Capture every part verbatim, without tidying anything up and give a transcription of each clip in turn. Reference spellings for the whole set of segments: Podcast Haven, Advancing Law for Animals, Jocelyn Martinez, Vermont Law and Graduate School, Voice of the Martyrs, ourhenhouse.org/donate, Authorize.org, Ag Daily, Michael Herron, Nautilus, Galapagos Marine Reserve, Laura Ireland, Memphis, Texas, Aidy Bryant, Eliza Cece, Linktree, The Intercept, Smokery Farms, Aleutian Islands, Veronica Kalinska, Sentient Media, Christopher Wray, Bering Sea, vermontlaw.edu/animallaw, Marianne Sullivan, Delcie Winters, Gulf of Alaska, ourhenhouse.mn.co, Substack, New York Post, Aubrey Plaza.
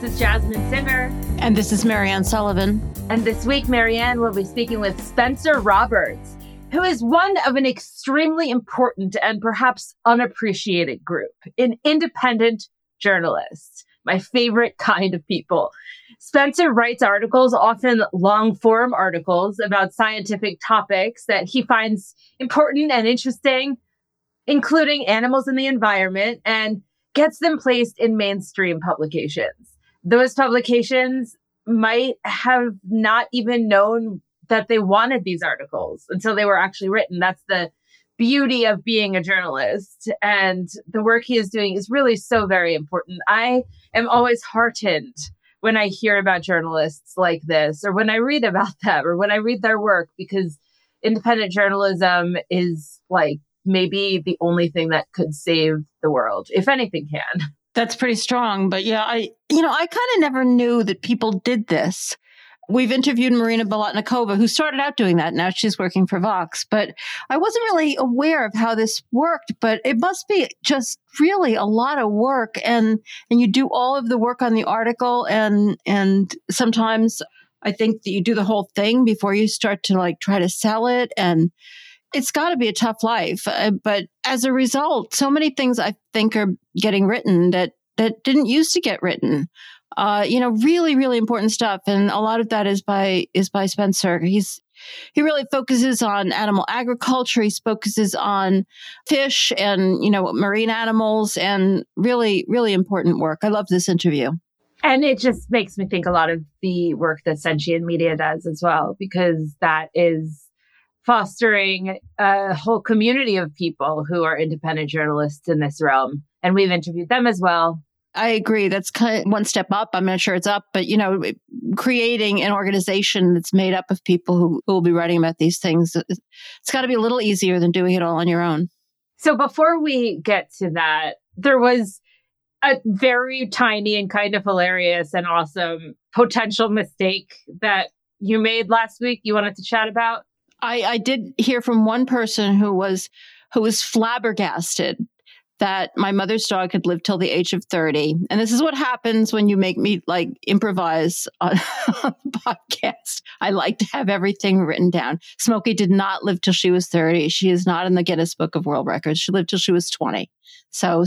This is Jasmine Singer. And this is Marianne Sullivan. And this week, Marianne will be speaking with Spencer Roberts, who is one of an extremely important and perhaps unappreciated group, an independent journalist, my favorite kind of people. Spencer writes articles, often long-form articles, about scientific topics that he finds important and interesting, including animals and the environment, and gets them placed in mainstream publications. Those publications might have not even known that they wanted these articles until they were actually written. That's the beauty of being a journalist. And the work he is doing is really so very important. I am always heartened when I hear about journalists like this, or when I read about them, or when I read their work, because independent journalism is like maybe the only thing that could save the world, if anything can. That's pretty strong. But yeah, I, you know, I kind of never knew that people did this. We've interviewed Marina Balatnikova, who started out doing that. Now she's working for Vox. But I wasn't really aware of how this worked, but it must be just really a lot of work. And and you do all of the work on the article. And and sometimes I think that you do the whole thing before you start to like try to sell it. And it's got to be a tough life. Uh, but as a result, so many things I think are getting written that, that didn't used to get written. Uh, you know, really, really important stuff. And a lot of that is by is by Spencer. He's he really focuses on animal agriculture. He focuses on fish and, you know, marine animals, and really, really important work. I love this interview. And it just makes me think a lot of the work that Sentient Media does as well, because that is fostering a whole community of people who are independent journalists in this realm. And we've interviewed them as well. I agree. That's kind of one step up. I'm not sure it's up, but, you know, creating an organization that's made up of people who, who will be writing about these things, it's got to be a little easier than doing it all on your own. So before we get to that, there was a very tiny and kind of hilarious and awesome potential mistake that you made last week you wanted to chat about? I, I did hear from one person who was who was flabbergasted that my mother's dog had lived till the age of thirty. And this is what happens when you make me like improvise on a podcast. I like to have everything written down. Smokey did not live till she was thirty. She is not in the Guinness Book of World Records. She lived till she was twenty. So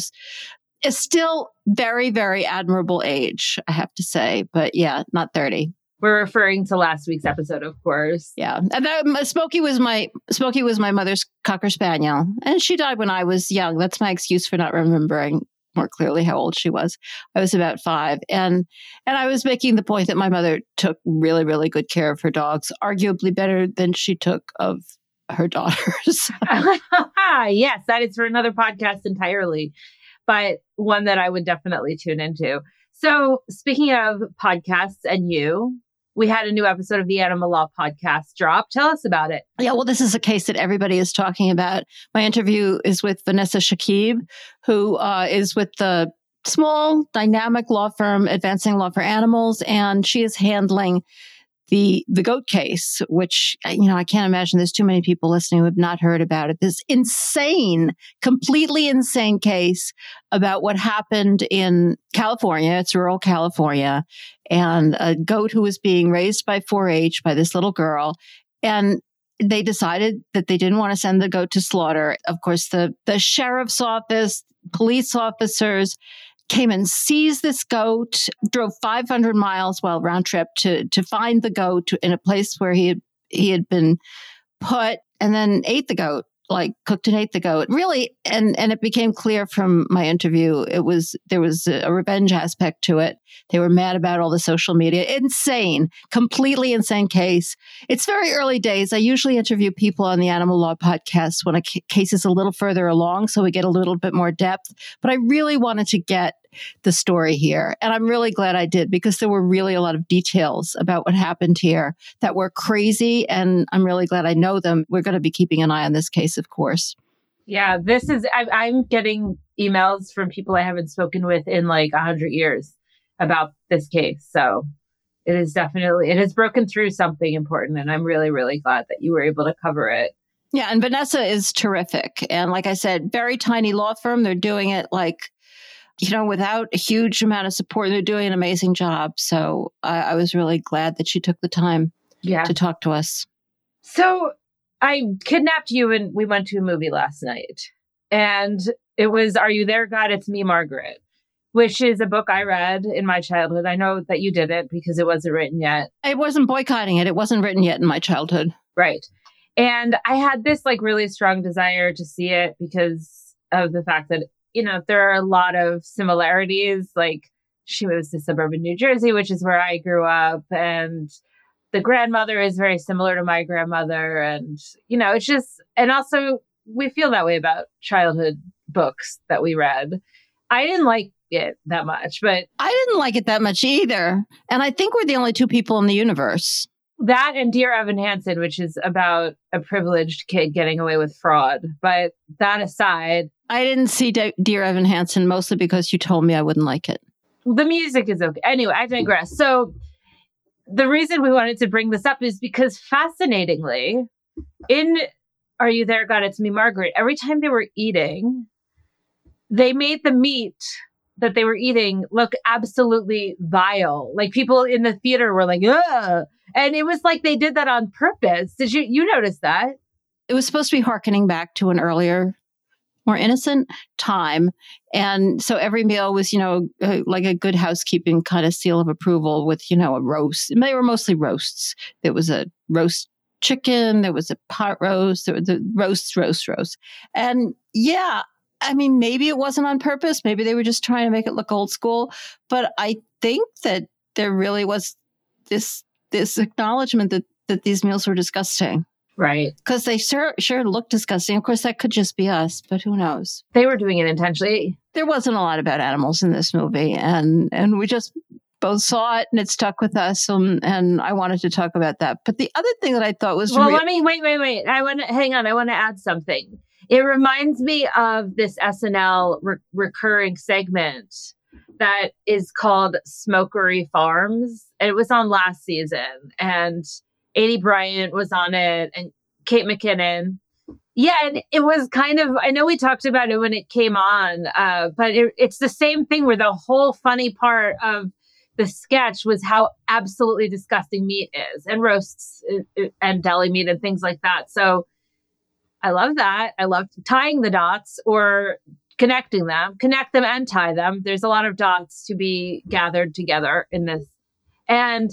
it's still very, very admirable age, I have to say. But yeah, not thirty. We're referring to last week's episode, of course. Yeah. And that, Smokey was my Smokey was my mother's Cocker Spaniel. And she died when I was young. That's my excuse for not remembering more clearly how old she was. I was about five. And and I was making the point that my mother took really, really good care of her dogs, arguably better than she took of her daughters. Yes, that is for another podcast entirely, but one that I would definitely tune into. So speaking of podcasts and you, we had a new episode of the Animal Law Podcast drop. Tell us about it. Yeah, well, this is a case that everybody is talking about. My interview is with Vanessa Shakib, who uh, is with the small, dynamic law firm, Advancing Law for Animals, and she is handling the the goat case, which, you know, I can't imagine there's too many people listening who have not heard about it. This insane, completely insane case about what happened in California. It's rural California, and a goat who was being raised by four H by this little girl. And they decided that they didn't want to send the goat to slaughter. Of course, the, the sheriff's office, police officers came and seized this goat, drove five hundred miles, well, round trip, to to find the goat in a place where he had, he had been put, and then ate the goat, like cooked and ate the goat. Really, and, and it became clear from my interview, it was there was a revenge aspect to it. They were mad about all the social media. Insane, completely insane case. It's very early days. I usually interview people on the Animal Law Podcast when a c- case is a little further along, so we get a little bit more depth. But I really wanted to get the story here. And I'm really glad I did, because there were really a lot of details about what happened here that were crazy. And I'm really glad I know them. We're going to be keeping an eye on this case, of course. Yeah, this is, I, I'm getting emails from people I haven't spoken with in like one hundred years about this case. So it is definitely, it has broken through something important. And I'm really, really glad that you were able to cover it. Yeah. And Vanessa is terrific. And like I said, very tiny law firm. They're doing it like you know, without a huge amount of support, they're doing an amazing job. So I, I was really glad that she took the time yeah. to talk to us. So I kidnapped you and we went to a movie last night. And it was Are You There, God? It's Me, Margaret, which is a book I read in my childhood. I know that you didn't because it wasn't written yet. It wasn't boycotting it. It wasn't written yet in my childhood. Right. And I had this like really strong desire to see it because of the fact that, you know, there are a lot of similarities. Like she moves to suburban New Jersey, which is where I grew up. And the grandmother is very similar to my grandmother. And, you know, it's just, and also we feel that way about childhood books that we read. I didn't like it that much, but I didn't like it that much either. And I think we're the only two people in the universe. That and Dear Evan Hansen, which is about a privileged kid getting away with fraud. But that aside, I didn't see De- Dear Evan Hansen mostly because you told me I wouldn't like it. The music is okay. Anyway, I digress. So the reason we wanted to bring this up is because fascinatingly, in Are You There, God? It's Me, Margaret, every time they were eating, they made the meat that they were eating look absolutely vile. Like people in the theater were like, ugh. And it was like they did that on purpose. Did you you notice that? It was supposed to be hearkening back to an earlier, more innocent time. And so every meal was, you know, uh, like a good housekeeping kind of seal of approval with, you know, a roast. And they were mostly roasts. There was a roast chicken. There was a pot roast. There was a roast, roast, roast. And yeah, I mean, maybe it wasn't on purpose. Maybe they were just trying to make it look old school. But I think that there really was this... this acknowledgement that, that these meals were disgusting. Right. Because they sure, sure looked disgusting. Of course, that could just be us, but who knows? They were doing it intentionally. There wasn't a lot about animals in this movie. And, and we just both saw it and it stuck with us. And, and I wanted to talk about that. But the other thing that I thought was... Well, re- let me... Wait, wait, wait. I want to... Hang on. I want to add something. It reminds me of this S N L re- recurring segment that is called Smokery Farms. It was on last season and Aidy Bryant was on it and Kate McKinnon. Yeah, and it was kind of, I know we talked about it when it came on, uh, but it, it's the same thing where the whole funny part of the sketch was how absolutely disgusting meat is and roasts and deli meat and things like that. So I love that. I love tying the dots or connecting them, connect them and tie them. There's a lot of dots to be gathered together in this. And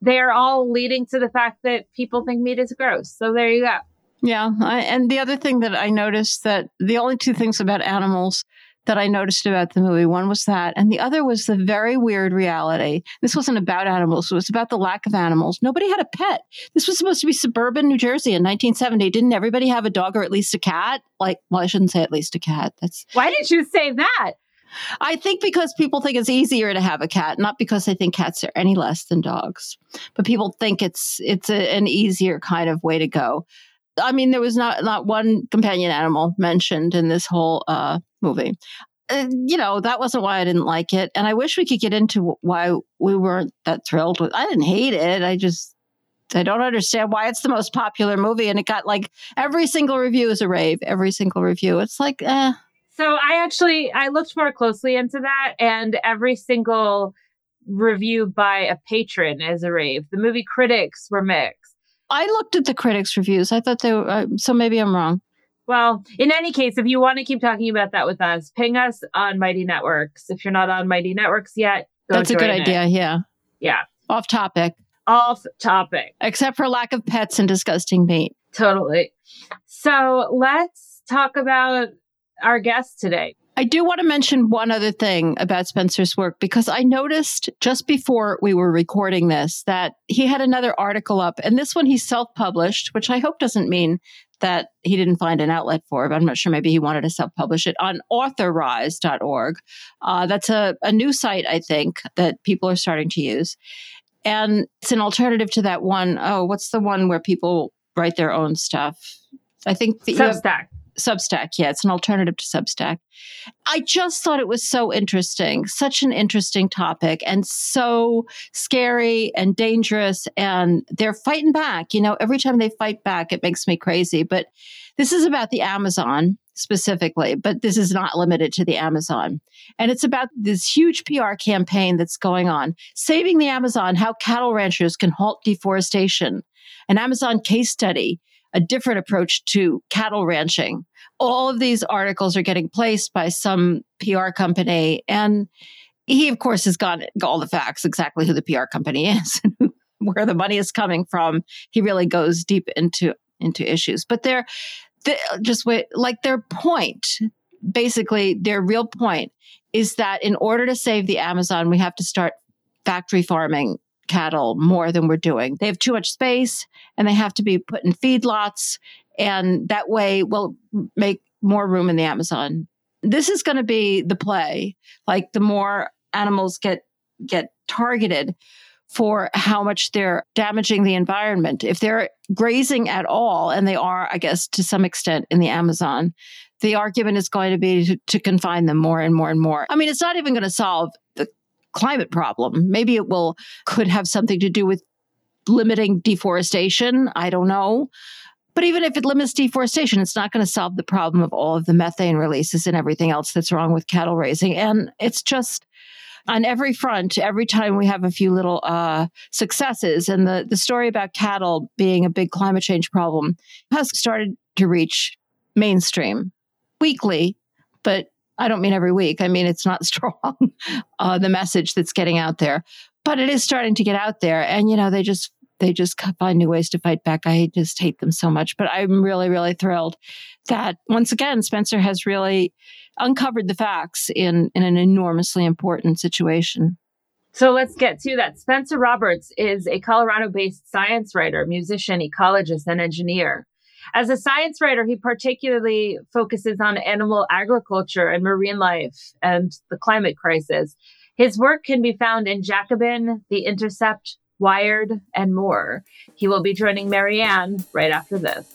they're all leading to the fact that people think meat is gross. So there you go. Yeah. I, and the other thing that I noticed, that the only two things about animals that I noticed about the movie, one was that, and the other was the very weird reality. This wasn't about animals. It was about the lack of animals. Nobody had a pet. This was supposed to be suburban New Jersey in nineteen seventy. Didn't everybody have a dog or at least a cat? Like, well, I shouldn't say at least a cat. That's... Why did you say that? I think because people think it's easier to have a cat, not because they think cats are any less than dogs, but people think it's it's a, an easier kind of way to go. I mean, there was not, not one companion animal mentioned in this whole uh, movie. Uh, you know, that wasn't why I didn't like it. And I wish we could get into why we weren't that thrilled with it. I didn't hate it. I just, I don't understand why it's the most popular movie. And it got like, every single review is a rave. Every single review. It's like, eh. So I actually, I looked more closely into that, and every single review by a patron is a rave. The movie critics were mixed. I looked at the critics' reviews. I thought they were, uh, so maybe I'm wrong. Well, in any case, if you want to keep talking about that with us, ping us on Mighty Networks. If you're not on Mighty Networks yet, go That's a good it. idea, yeah. Yeah. Off topic. Off topic. Except for lack of pets and disgusting meat. Totally. So let's talk about our guest today. I do want to mention one other thing about Spencer's work, because I noticed just before we were recording this that he had another article up, and this one he self-published, which I hope doesn't mean that he didn't find an outlet for, but I'm not sure, maybe he wanted to self-publish it, on authorize dot org. Uh, that's a, a new site, I think, that people are starting to use. And it's an alternative to that one, oh, what's the one where people write their own stuff? I think the Substack. Substack. Yeah, it's an alternative to Substack. I just thought it was so interesting, such an interesting topic, and so scary and dangerous. And they're fighting back. You know, every time they fight back, it makes me crazy. But this is about the Amazon specifically, but this is not limited to the Amazon. And it's about this huge P R campaign that's going on, Saving the Amazon, How Cattle Ranchers Can Halt Deforestation, an Amazon case study, a different approach to cattle ranching. All of these articles are getting placed by some P R company. And he, of course, has got all the facts, exactly who the P R company is, and where the money is coming from. He really goes deep into, into issues. But they're, they're just like their point, basically their real point is that in order to save the Amazon, we have to start factory farming cattle more than we're doing. They have too much space and they have to be put in feedlots. And that way we'll make more room in the Amazon. This is going to be the play. Like the more animals get, get targeted for how much they're damaging the environment. If they're grazing at all, and they are, I guess, to some extent in the Amazon, the argument is going to be to, to confine them more and more and more. I mean, it's not even going to solve the climate problem. Maybe it will, could have something to do with limiting deforestation. I don't know. But even if it limits deforestation, it's not going to solve the problem of all of the methane releases and everything else that's wrong with cattle raising. And it's just on every front, every time we have a few little uh, successes. And the, the story about cattle being a big climate change problem has started to reach mainstream weekly, but I don't mean every week. I mean, it's not strong, uh, the message that's getting out there, but it is starting to get out there. And, you know, they just, they just find new ways to fight back. I just hate them so much, but I'm really, really thrilled that once again, Spencer has really uncovered the facts in, in an enormously important situation. So let's get to that. Spencer Roberts is a Colorado-based science writer, musician, ecologist, and engineer. As a science writer, he particularly focuses on animal agriculture and marine life and the climate crisis. His work can be found in Jacobin, The Intercept, Wired, and more. He will be joining Marianne right after this.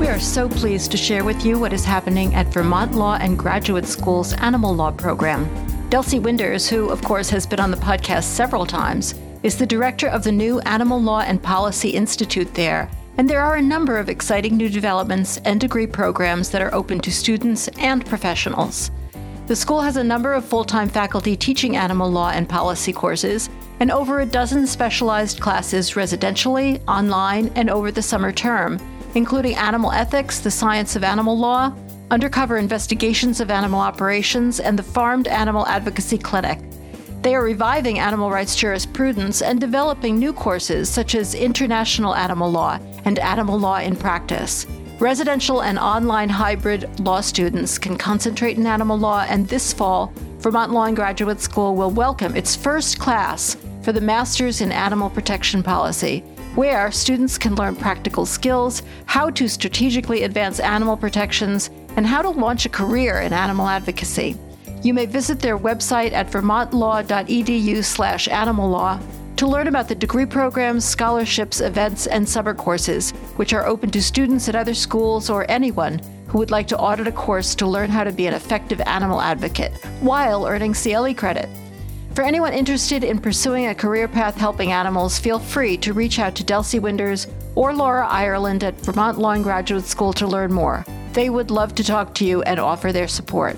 We are so pleased to share with you what is happening at Vermont Law and Graduate School's Animal Law program. Delcie Winters, who, of course, has been on the podcast several times, is the director of the new Animal Law and Policy Institute there, and there are a number of exciting new developments and degree programs that are open to students and professionals. The school has a number of full-time faculty teaching animal law and policy courses, and over a dozen specialized classes residentially, online, and over the summer term, including animal ethics, the science of animal law, undercover investigations of animal operations, and the Farmed Animal Advocacy Clinic. They are reviving animal rights jurisprudence and developing new courses such as international animal law and animal law in practice. Residential and online hybrid law students can concentrate in animal law, and this fall, Vermont Law and Graduate School will welcome its first class for the Masters in Animal Protection Policy, where students can learn practical skills, how to strategically advance animal protections, and how to launch a career in animal advocacy. You may visit their website at vermont law dot e d u slash animal law to learn about the degree programs, scholarships, events, and summer courses, which are open to students at other schools or anyone who would like to audit a course to learn how to be an effective animal advocate while earning C L E credit. For anyone interested in pursuing a career path helping animals, feel free to reach out to Delcie Winters or Laura Ireland at Vermont Law and Graduate School to learn more. They would love to talk to you and offer their support.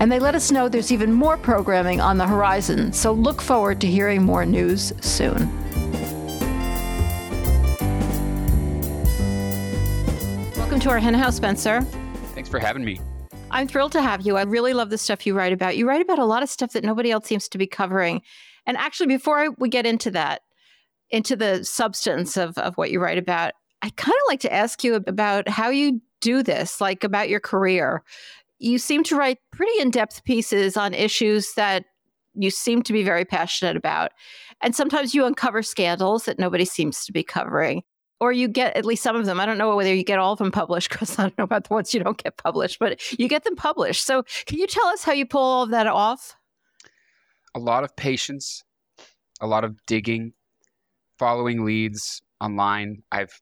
And they let us know there's even more programming on the horizon, so look forward to hearing more news soon. Welcome to Our Hen House, Spencer. Thanks for having me. I'm thrilled to have you. I really love the stuff you write about. You write about a lot of stuff that nobody else seems to be covering. And actually, before I, we get into that, into the substance of, of what you write about, I kind of like to ask you about how you do this, like about your career. You seem to write pretty in-depth pieces on issues that you seem to be very passionate about. And sometimes you uncover scandals that nobody seems to be covering, or you get at least some of them. I don't know whether you get all of them published, because I don't know about the ones you don't get published, but you get them published. So can you tell us how you pull all of that off? A lot of patience, a lot of digging, following leads online. I've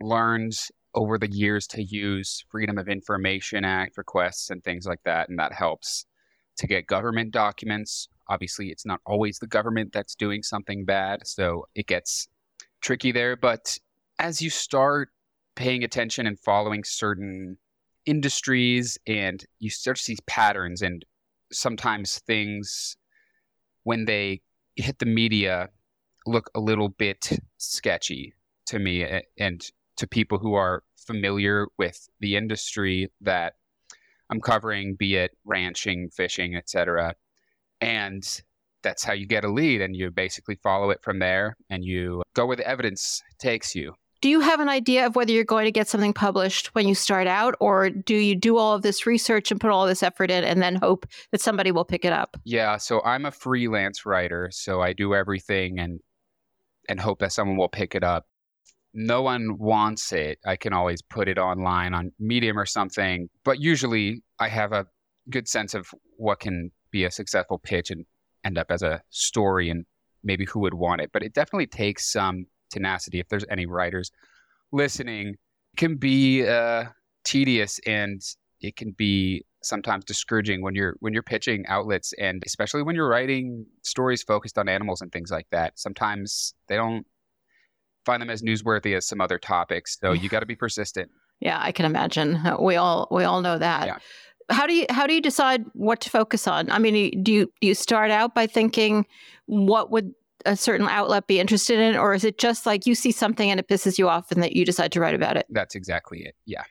learned over the years to use Freedom of Information Act requests and things like that, and that helps to get government documents. Obviously, it's not always the government that's doing something bad, so it gets tricky there. But as you start paying attention and following certain industries, and you start to see patterns, and sometimes things, when they hit the media, look a little bit sketchy to me and to people who are familiar with the industry that I'm covering, be it ranching, fishing, et cetera. And that's how you get a lead, and you basically follow it from there and you go where the evidence takes you. Do you have an idea of whether you're going to get something published when you start out, or do you do all of this research and put all this effort in and then hope that somebody will pick it up? Yeah, so I'm a freelance writer, so I do everything and and hope that someone will pick it up. No one wants it. I can always put it online on Medium or something, but usually I have a good sense of what can be a successful pitch and end up as a story and maybe who would want it. But it definitely takes some tenacity. If there's any writers listening, it can be uh, tedious, and it can be sometimes discouraging when you're when you're pitching outlets, and especially when you're writing stories focused on animals and things like that. Sometimes they don't find them as newsworthy as some other topics, so you got to be persistent. Yeah, I can imagine. We all we all know that. Yeah. How do you how do you decide what to focus on? I mean, do you do you start out by thinking what would a certain outlet be interested in, or is it just like you see something and it pisses you off and that you decide to write about it? That's exactly it. Yeah.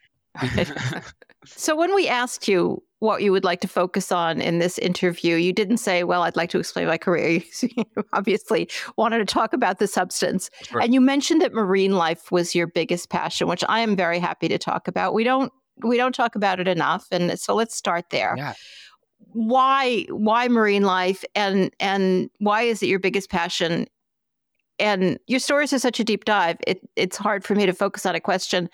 So when we asked you what you would like to focus on in this interview, you didn't say, well, I'd like to explain my career. You obviously wanted to talk about the substance. Sure. And you mentioned that marine life was your biggest passion, which I am very happy to talk about. We don't we don't talk about it enough. And so let's start there. Yeah. Why why marine life, and and why is it your biggest passion? And your stories are such a deep dive. It, it's hard for me to focus on a question.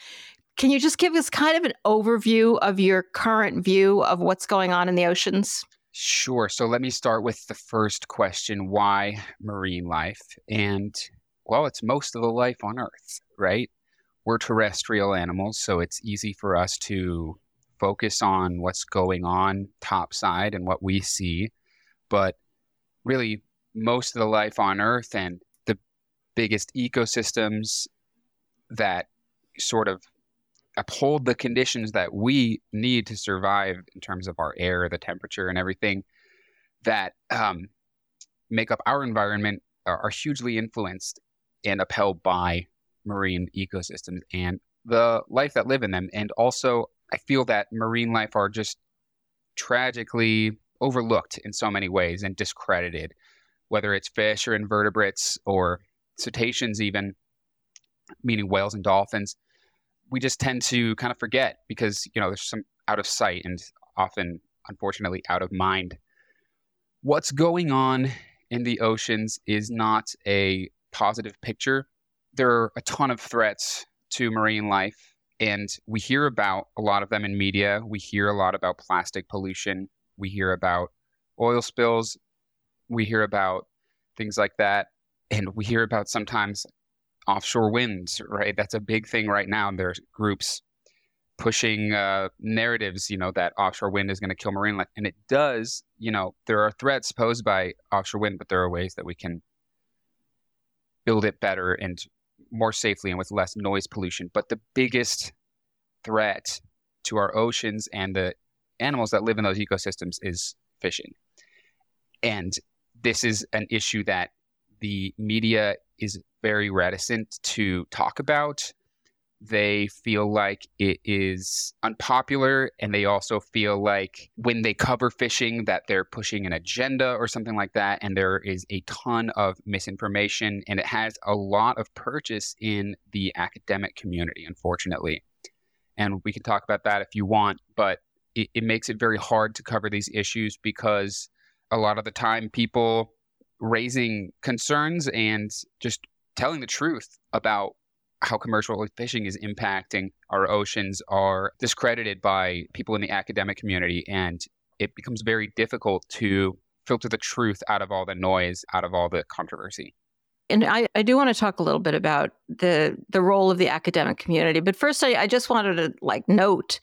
Can you just give us kind of an overview of your current view of what's going on in the oceans? Sure. So let me start with the first question, why marine life? And, well, it's most of the life on Earth, right? We're terrestrial animals, so it's easy for us to focus on what's going on topside and what we see. But really, most of the life on Earth and the biggest ecosystems that sort of uphold the conditions that we need to survive in terms of our air, the temperature, and everything that um, make up our environment are, are hugely influenced and upheld by marine ecosystems and the life that live in them. And also, I feel that marine life are just tragically overlooked in so many ways and discredited, whether it's fish or invertebrates or cetaceans even, meaning whales and dolphins. We just tend to kind of forget because, you know, there's some out of sight and often, unfortunately, out of mind. What's going on in the oceans is not a positive picture. There are a ton of threats to marine life, and we hear about a lot of them in media. We hear a lot about plastic pollution. We hear about oil spills. We hear about things like that. And we hear about sometimes offshore winds, right? That's a big thing right now. There's groups pushing uh, narratives, you know, that offshore wind is going to kill marine life. And it does, you know, there are threats posed by offshore wind, but there are ways that we can build it better and more safely and with less noise pollution. But the biggest threat to our oceans and the animals that live in those ecosystems is fishing. And this is an issue that the media is very reticent to talk about. They feel like it is unpopular, and they also feel like when they cover fishing that they're pushing an agenda or something like that, and there is a ton of misinformation, and it has a lot of purchase in the academic community, unfortunately. And we can talk about that if you want, but it, it makes it very hard to cover these issues because a lot of the time people raising concerns and just telling the truth about how commercial fishing is impacting our oceans are discredited by people in the academic community. And it becomes very difficult to filter the truth out of all the noise, out of all the controversy. And I, I do want to talk a little bit about the the role of the academic community. But first, I, I just wanted to like note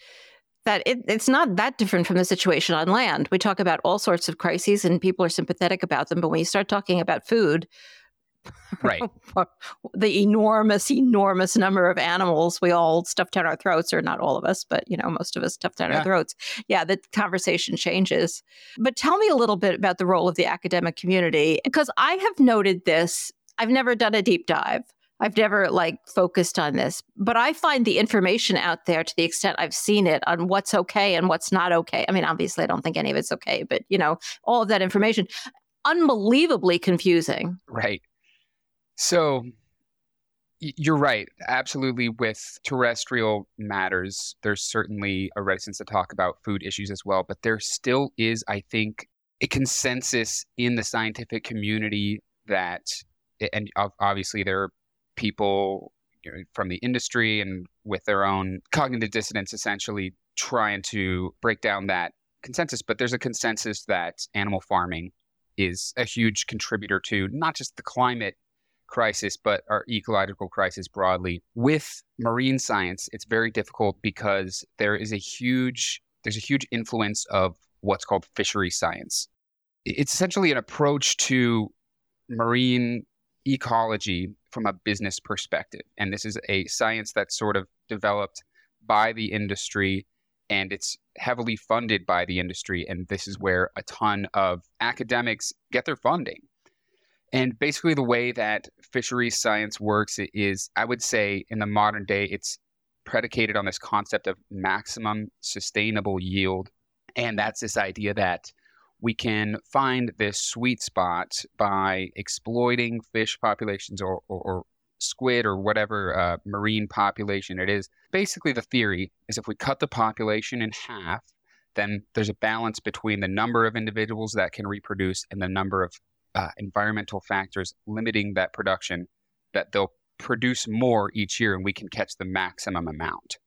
that it, it's not that different from the situation on land. We talk about all sorts of crises and people are sympathetic about them. But when you start talking about food, right, the enormous, enormous number of animals we all stuff down our throats, or not all of us, but, you know, most of us stuff down yeah. our throats. Yeah, the conversation changes. But tell me a little bit about the role of the academic community, because I have noted this. I've never done a deep dive. I've never like focused on this, but I find the information out there, to the extent I've seen it, on what's okay and what's not okay. I mean, obviously, I don't think any of it's okay, but, you know, all of that information, unbelievably confusing. Right. So you're right. Absolutely. With terrestrial matters, there's certainly a reticence to talk about food issues as well, but there still is, I think, a consensus in the scientific community that, and obviously there are people, you know, from the industry and with their own cognitive dissonance, essentially trying to break down that consensus. But there's a consensus that animal farming is a huge contributor to not just the climate crisis, but our ecological crisis broadly. With marine science, it's very difficult because there is a huge, there's a huge influence of what's called fishery science. It's essentially an approach to marine ecology from a business perspective. And this is a science that's sort of developed by the industry, and it's heavily funded by the industry. And this is where a ton of academics get their funding. And basically the way that fisheries science works is, I would say in the modern day, it's predicated on this concept of maximum sustainable yield. And that's this idea that we can find this sweet spot by exploiting fish populations or, or, or squid or whatever uh, marine population it is. Basically, the theory is if we cut the population in half, then there's a balance between the number of individuals that can reproduce and the number of uh, environmental factors limiting that production, that they'll produce more each year and we can catch the maximum amount.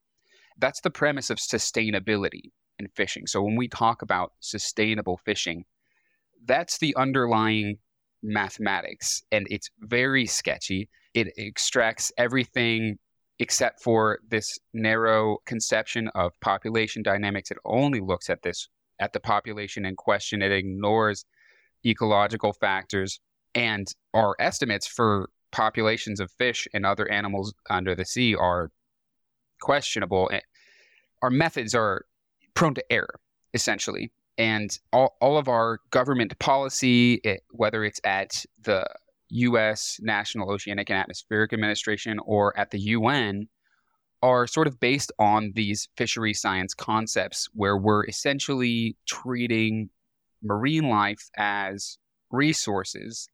That's the premise of sustainability in fishing. So when we talk about sustainable fishing, that's the underlying mathematics, and it's very sketchy. It extracts everything except for this narrow conception of population dynamics. It only looks at this, at the population in question. It ignores ecological factors, and our estimates for populations of fish and other animals under the sea are questionable. Our methods are prone to error, essentially. And all, all of our government policy, it, whether it's at the U S National Oceanic and Atmospheric Administration or at the U N, are sort of based on these fishery science concepts where we're essentially treating marine life as resources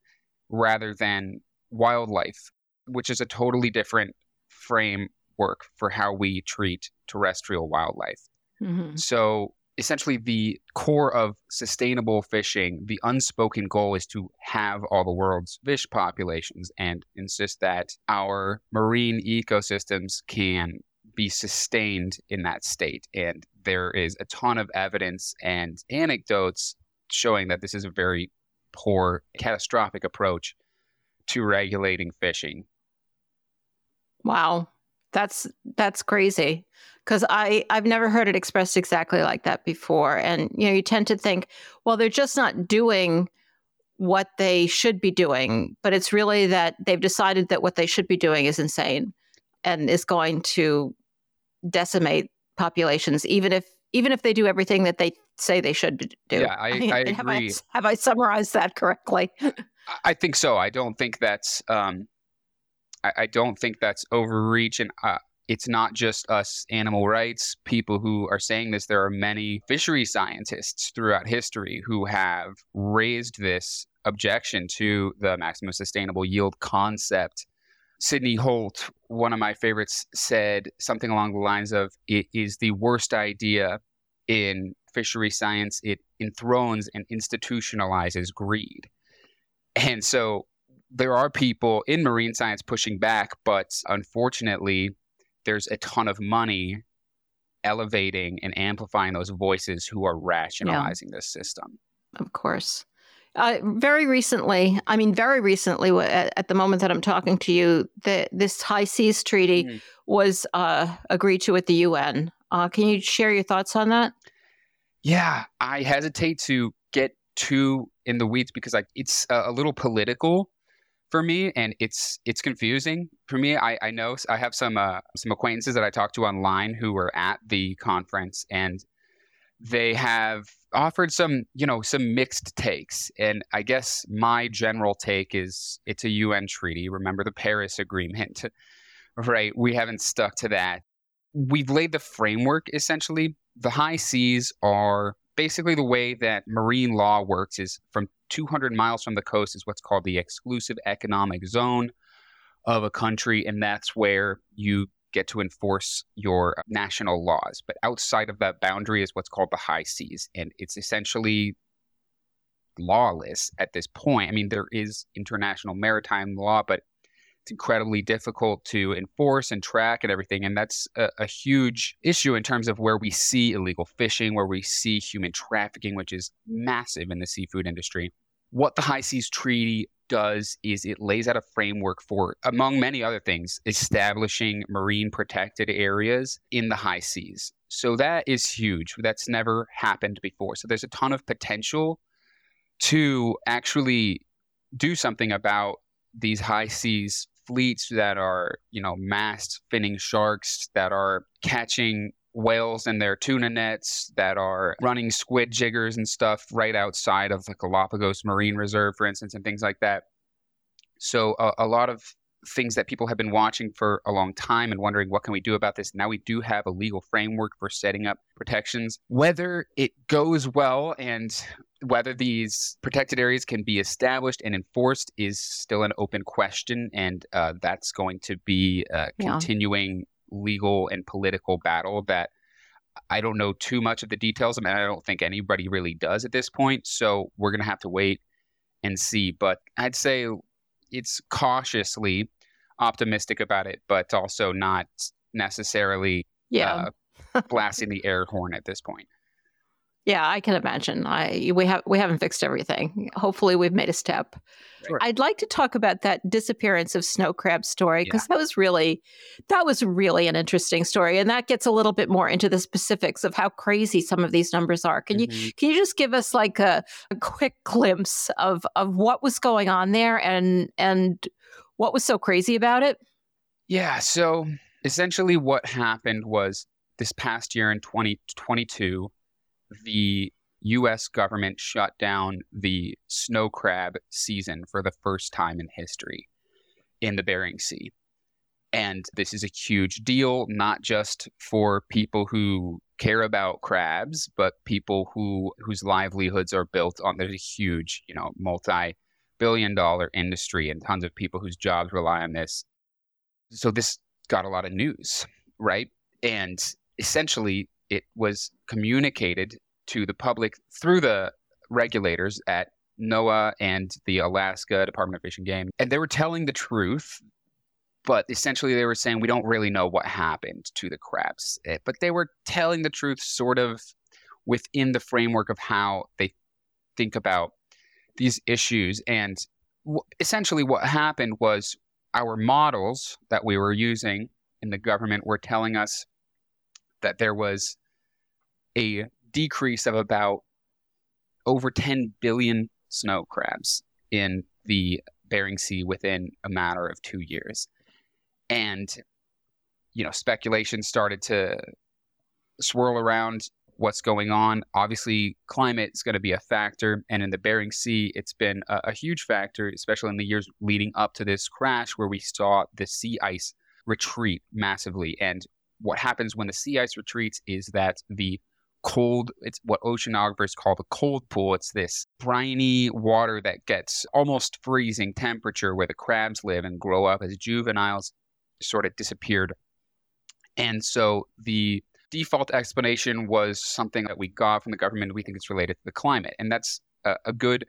rather than wildlife, which is a totally different framework for how we treat terrestrial wildlife. Mm-hmm. So essentially the core of sustainable fishing, the unspoken goal is to have all the world's fish populations and insist that our marine ecosystems can be sustained in that state. And there is a ton of evidence and anecdotes showing that this is a very poor, catastrophic approach to regulating fishing. Wow. That's that's crazy, because I I've never heard it expressed exactly like that before. And, you know, you tend to think, well, they're just not doing what they should be doing. But it's really that they've decided that what they should be doing is insane and is going to decimate populations, even if even if they do everything that they say they should do. Yeah, I, I, mean, I agree. Have I, have I summarized that correctly? I think so. I don't think that's... Um... I don't think that's overreach, and uh, it's not just us animal rights people who are saying this. There are many fishery scientists throughout history who have raised this objection to the maximum sustainable yield concept. Sidney Holt, one of my favorites, said something along the lines of, it is the worst idea in fishery science. It enthrones and institutionalizes greed. And so there are people in marine science pushing back, but unfortunately, there's a ton of money elevating and amplifying those voices who are rationalizing yeah. this system. Of course. Uh, very recently, I mean, very recently, at, at the moment that I'm talking to you, the, this High Seas Treaty mm-hmm. was uh, agreed to at the U N. Uh, can you share your thoughts on that? Yeah, I hesitate to get too in the weeds because I, it's a, a little political for me, and it's it's confusing for me. I, I know I have some uh, some acquaintances that I talk to online who were at the conference, and they have offered some, you know, some mixed takes. And I guess my general take is it's a U N treaty. Remember the Paris Agreement, right? We haven't stuck to that. We've laid the framework, essentially. The high seas are basically the way that marine law works is from two hundred miles from the coast is what's called the exclusive economic zone of a country. And that's where you get to enforce your national laws. But outside of that boundary is what's called the high seas. And it's essentially lawless at this point. I mean, there is international maritime law, but it's incredibly difficult to enforce and track and everything. And that's a, a huge issue in terms of where we see illegal fishing, where we see human trafficking, which is massive in the seafood industry. What the High Seas Treaty does is it lays out a framework for, among many other things, establishing marine protected areas in the high seas. So that is huge. That's never happened before. So there's a ton of potential to actually do something about these high seas fleets that are, you know, massed finning sharks, that are catching whales in their tuna nets, that are running squid jiggers and stuff right outside of the Galapagos Marine Reserve, for instance, and things like that. So uh, a lot of things that people have been watching for a long time and wondering, what can we do about this? Now we do have a legal framework for setting up protections. Whether it goes well and whether these protected areas can be established and enforced is still an open question. And uh, that's going to be uh, continuing yeah. legal and political battle that I don't know too much of the details. I mean, I don't think anybody really does at this point. So we're going to have to wait and see. But I'd say it's cautiously optimistic about it, but also not necessarily yeah. uh, blasting the air horn at this point. Yeah, I can imagine. I we have we haven't fixed everything. Hopefully, we've made a step. Sure. I'd like to talk about that disappearance of snow crab story because yeah. that was really that was really an interesting story, and that gets a little bit more into the specifics of how crazy some of these numbers are. Can mm-hmm. you can you just give us like a, a quick glimpse of of what was going on there and and what was so crazy about it? Yeah. So essentially, what happened was this past year in twenty twenty-two. The U S government shut down the snow crab season for the first time in history in the Bering Sea. And this is a huge deal, not just for people who care about crabs, but people who whose livelihoods are built on there's a huge, you know, multi-billion dollar industry and tons of people whose jobs rely on this. So this got a lot of news, right? And essentially, it was communicated to the public through the regulators at NOAA and the Alaska Department of Fish and Game. And they were telling the truth, but essentially they were saying, we don't really know what happened to the crabs. But they were telling the truth sort of within the framework of how they think about these issues. And w- essentially what happened was our models that we were using in the government were telling us that there was a decrease of about over ten billion snow crabs in the Bering Sea within a matter of two years. And, you know, speculation started to swirl around what's going on. Obviously, climate is going to be a factor. And in the Bering Sea, it's been a, a huge factor, especially in the years leading up to this crash where we saw the sea ice retreat massively. And what happens when the sea ice retreats is that the cold, it's what oceanographers call the cold pool. It's this briny water that gets almost freezing temperature where the crabs live and grow up as juveniles, sort of disappeared. And so the default explanation was something that we got from the government. We think it's related to the climate. And that's a, a good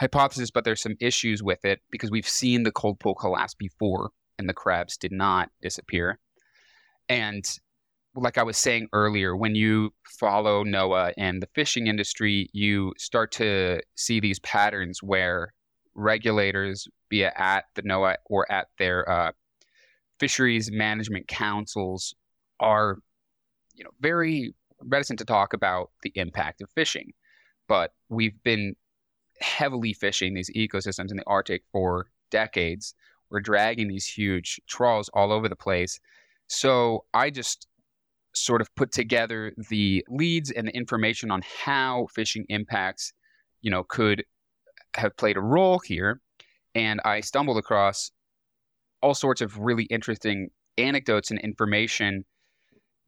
hypothesis, but there's some issues with it because we've seen the cold pool collapse before and the crabs did not disappear. And like I was saying earlier, when you follow NOAA and the fishing industry, you start to see these patterns where regulators, be it at the NOAA or at their uh, fisheries management councils, are you know very reticent to talk about the impact of fishing. But we've been heavily fishing these ecosystems in the Arctic for decades. We're dragging these huge trawls all over the place. So I just sort of put together the leads and the information on how fishing impacts, you know, could have played a role here. And I stumbled across all sorts of really interesting anecdotes and information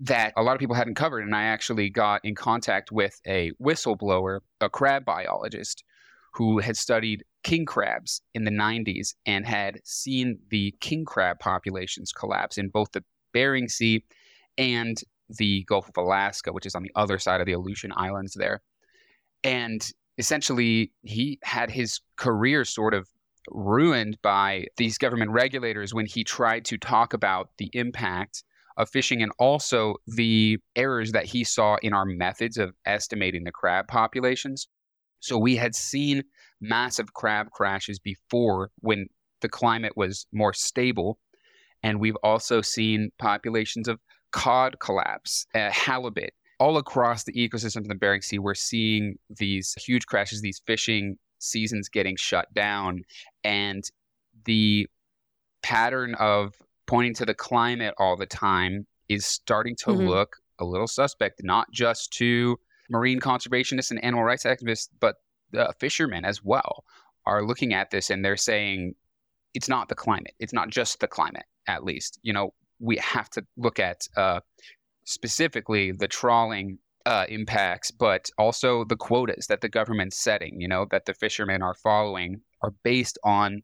that a lot of people hadn't covered. And I actually got in contact with a whistleblower, a crab biologist, who had studied king crabs in the nineties and had seen the king crab populations collapse in both the Bering Sea and the Gulf of Alaska, which is on the other side of the Aleutian Islands there. And essentially, he had his career sort of ruined by these government regulators when he tried to talk about the impact of fishing and also the errors that he saw in our methods of estimating the crab populations. So we had seen massive crab crashes before when the climate was more stable. And we've also seen populations of cod collapse, uh, halibut. All across the ecosystem of the Bering Sea, we're seeing these huge crashes, these fishing seasons getting shut down. And the pattern of pointing to the climate all the time is starting to mm-hmm. look a little suspect, not just to marine conservationists and animal rights activists, but the fishermen as well are looking at this and they're saying, it's not the climate. It's not just the climate, at least. You know, we have to look at uh, specifically the trawling uh, impacts, but also the quotas that the government's setting, you know, that the fishermen are following are based on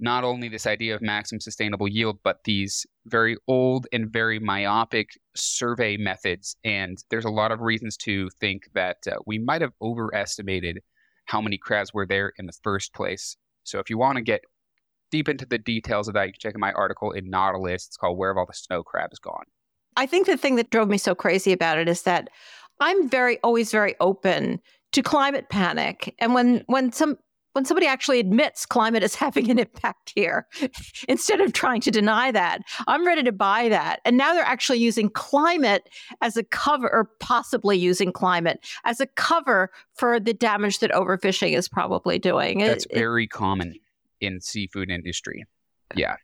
not only this idea of maximum sustainable yield, but these very old and very myopic survey methods. And there's a lot of reasons to think that uh, we might have overestimated how many crabs were there in the first place. So if you want to get deep into the details of that, you can check out my article in Nautilus. It's called Where Have All the Snow Crabs Gone? I think the thing that drove me so crazy about it is that I'm very, always very open to climate panic. And when, when some... when somebody actually admits climate is having an impact here, instead of trying to deny that, I'm ready to buy that. And now they're actually using climate as a cover, or possibly using climate as a cover for the damage that overfishing is probably doing. That's it, very it, common in seafood industry. Yeah.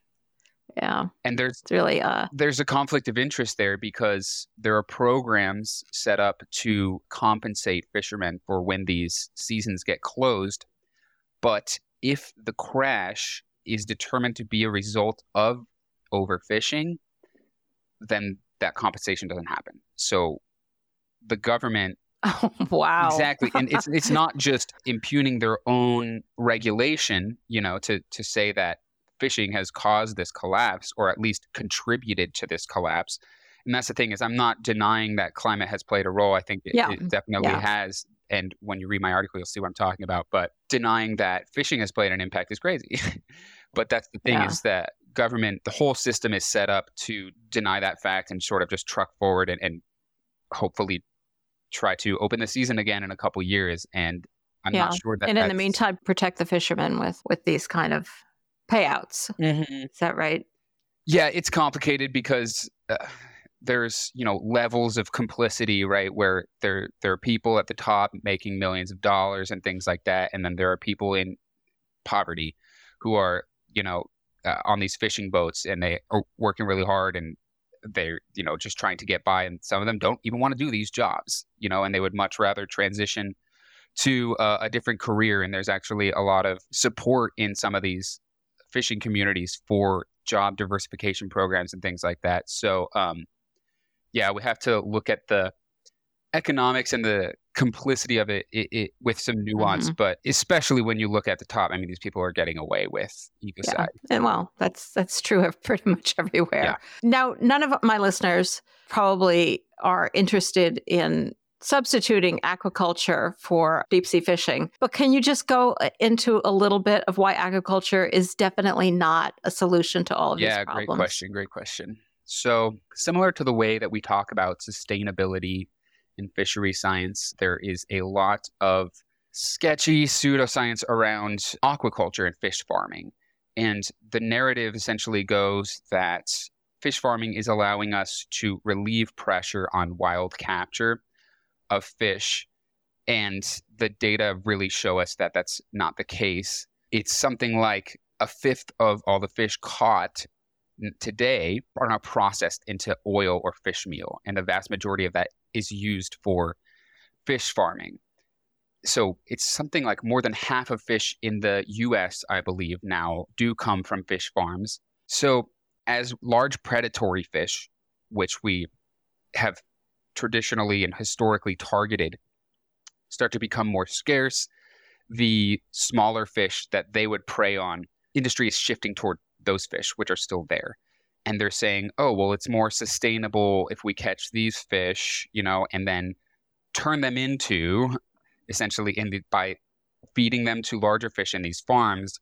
Yeah. And there's it's really uh, there's a conflict of interest there because there are programs set up to compensate fishermen for when these seasons get closed. But if the crash is determined to be a result of overfishing, then that compensation doesn't happen. So the government... Oh, wow. Exactly. And it's it's not just impugning their own regulation, you know, to, to say that fishing has caused this collapse or at least contributed to this collapse. And that's the thing is I'm not denying that climate has played a role. I think it, yeah. it definitely yeah. has. And when you read my article, you'll see what I'm talking about. But denying that fishing has played an impact is crazy. But that's the thing yeah. is that government, the whole system is set up to deny that fact and sort of just truck forward and, and hopefully try to open the season again in a couple years. And I'm yeah. not sure that. And in that's... the meantime, protect the fishermen with, with these kind of payouts. Mm-hmm. Is that right? Yeah, it's complicated because... Uh, there's, you know, levels of complicity, right, where there there are people at the top making millions of dollars and things like that. And then there are people in poverty who are, you know, uh, on these fishing boats and they are working really hard and they're, you know, just trying to get by. And some of them don't even want to do these jobs, you know, and they would much rather transition to uh, a different career. And there's actually a lot of support in some of these fishing communities for job diversification programs and things like that. So, um, yeah, we have to look at the economics and the complicity of it, it, it with some nuance, mm-hmm. but especially when you look at the top, I mean, these people are getting away with ecocide. Yeah. And well, that's that's true of pretty much everywhere. Yeah. Now, none of my listeners probably are interested in substituting aquaculture for deep sea fishing, but can you just go into a little bit of why aquaculture is definitely not a solution to all of yeah, these problems? Yeah, great question, great question. So similar to the way that we talk about sustainability in fishery science, there is a lot of sketchy pseudoscience around aquaculture and fish farming. And the narrative essentially goes that fish farming is allowing us to relieve pressure on wild capture of fish. And the data really show us that that's not the case. It's something like a fifth of all the fish caught today are now processed into oil or fish meal. And the vast majority of that is used for fish farming. So it's something like more than half of fish in the U S, I believe now, do come from fish farms. So as large predatory fish, which we have traditionally and historically targeted, start to become more scarce, the smaller fish that they would prey on, industry is shifting toward those fish, which are still there. And they're saying, oh, well, it's more sustainable if we catch these fish, you know, and then turn them into... Essentially, in the, by feeding them to larger fish in these farms,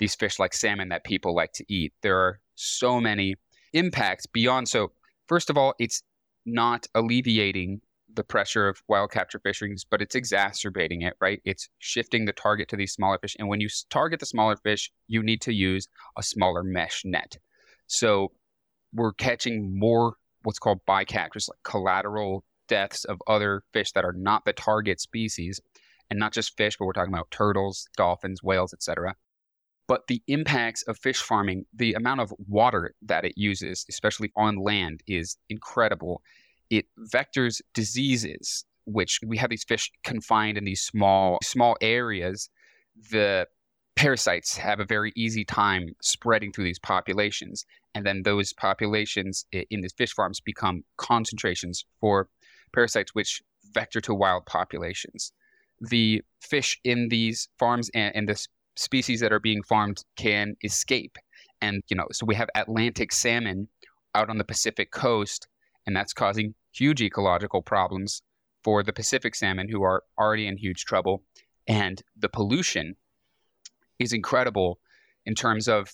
these fish like salmon that people like to eat. There are so many impacts beyond. So first of all, it's not alleviating the pressure of wild capture fisheries, but it's exacerbating it, right? It's shifting the target to these smaller fish. And when you target the smaller fish, you need to use a smaller mesh net. So we're catching more what's called bycatchers, like collateral deaths of other fish that are not the target species, and not just fish, but we're talking about turtles, dolphins, whales, et cetera. But the impacts of fish farming, the amount of water that it uses, especially on land, is incredible. It vectors diseases, which we have these fish confined in these small, small areas. The parasites have a very easy time spreading through these populations. And then those populations in these fish farms become concentrations for parasites, which vector to wild populations. The fish in these farms and, and the species that are being farmed can escape. And, you know, so we have Atlantic salmon out on the Pacific coast, and that's causing huge ecological problems for the Pacific salmon, who are already in huge trouble. And the pollution is incredible in terms of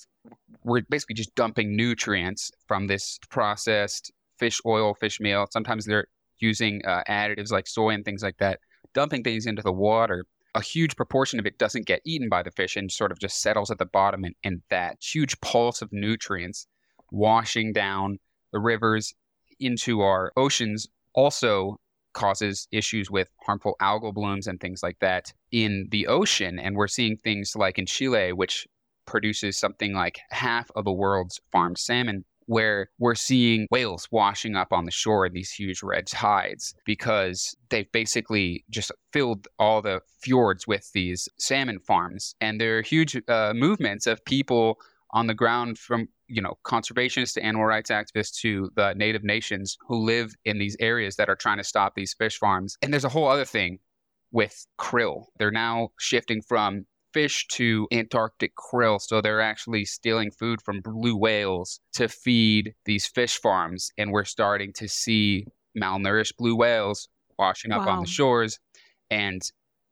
we're basically just dumping nutrients from this processed fish oil, fish meal. Sometimes they're using uh, additives like soy and things like that, dumping things into the water. A huge proportion of it doesn't get eaten by the fish and sort of just settles at the bottom. And, and that huge pulse of nutrients washing down the rivers into our oceans also causes issues with harmful algal blooms and things like that in the ocean. And we're seeing things like in Chile, which produces something like half of the world's farmed salmon, where we're seeing whales washing up on the shore in these huge red tides because they've basically just filled all the fjords with these salmon farms. And there are huge uh, movements of people on the ground, from, you know, conservationists to animal rights activists to the native nations who live in these areas that are trying to stop these fish farms. And there's a whole other thing with krill. They're now shifting from fish to Antarctic krill. So they're actually stealing food from blue whales to feed these fish farms. And we're starting to see malnourished blue whales washing up wow. on the shores. And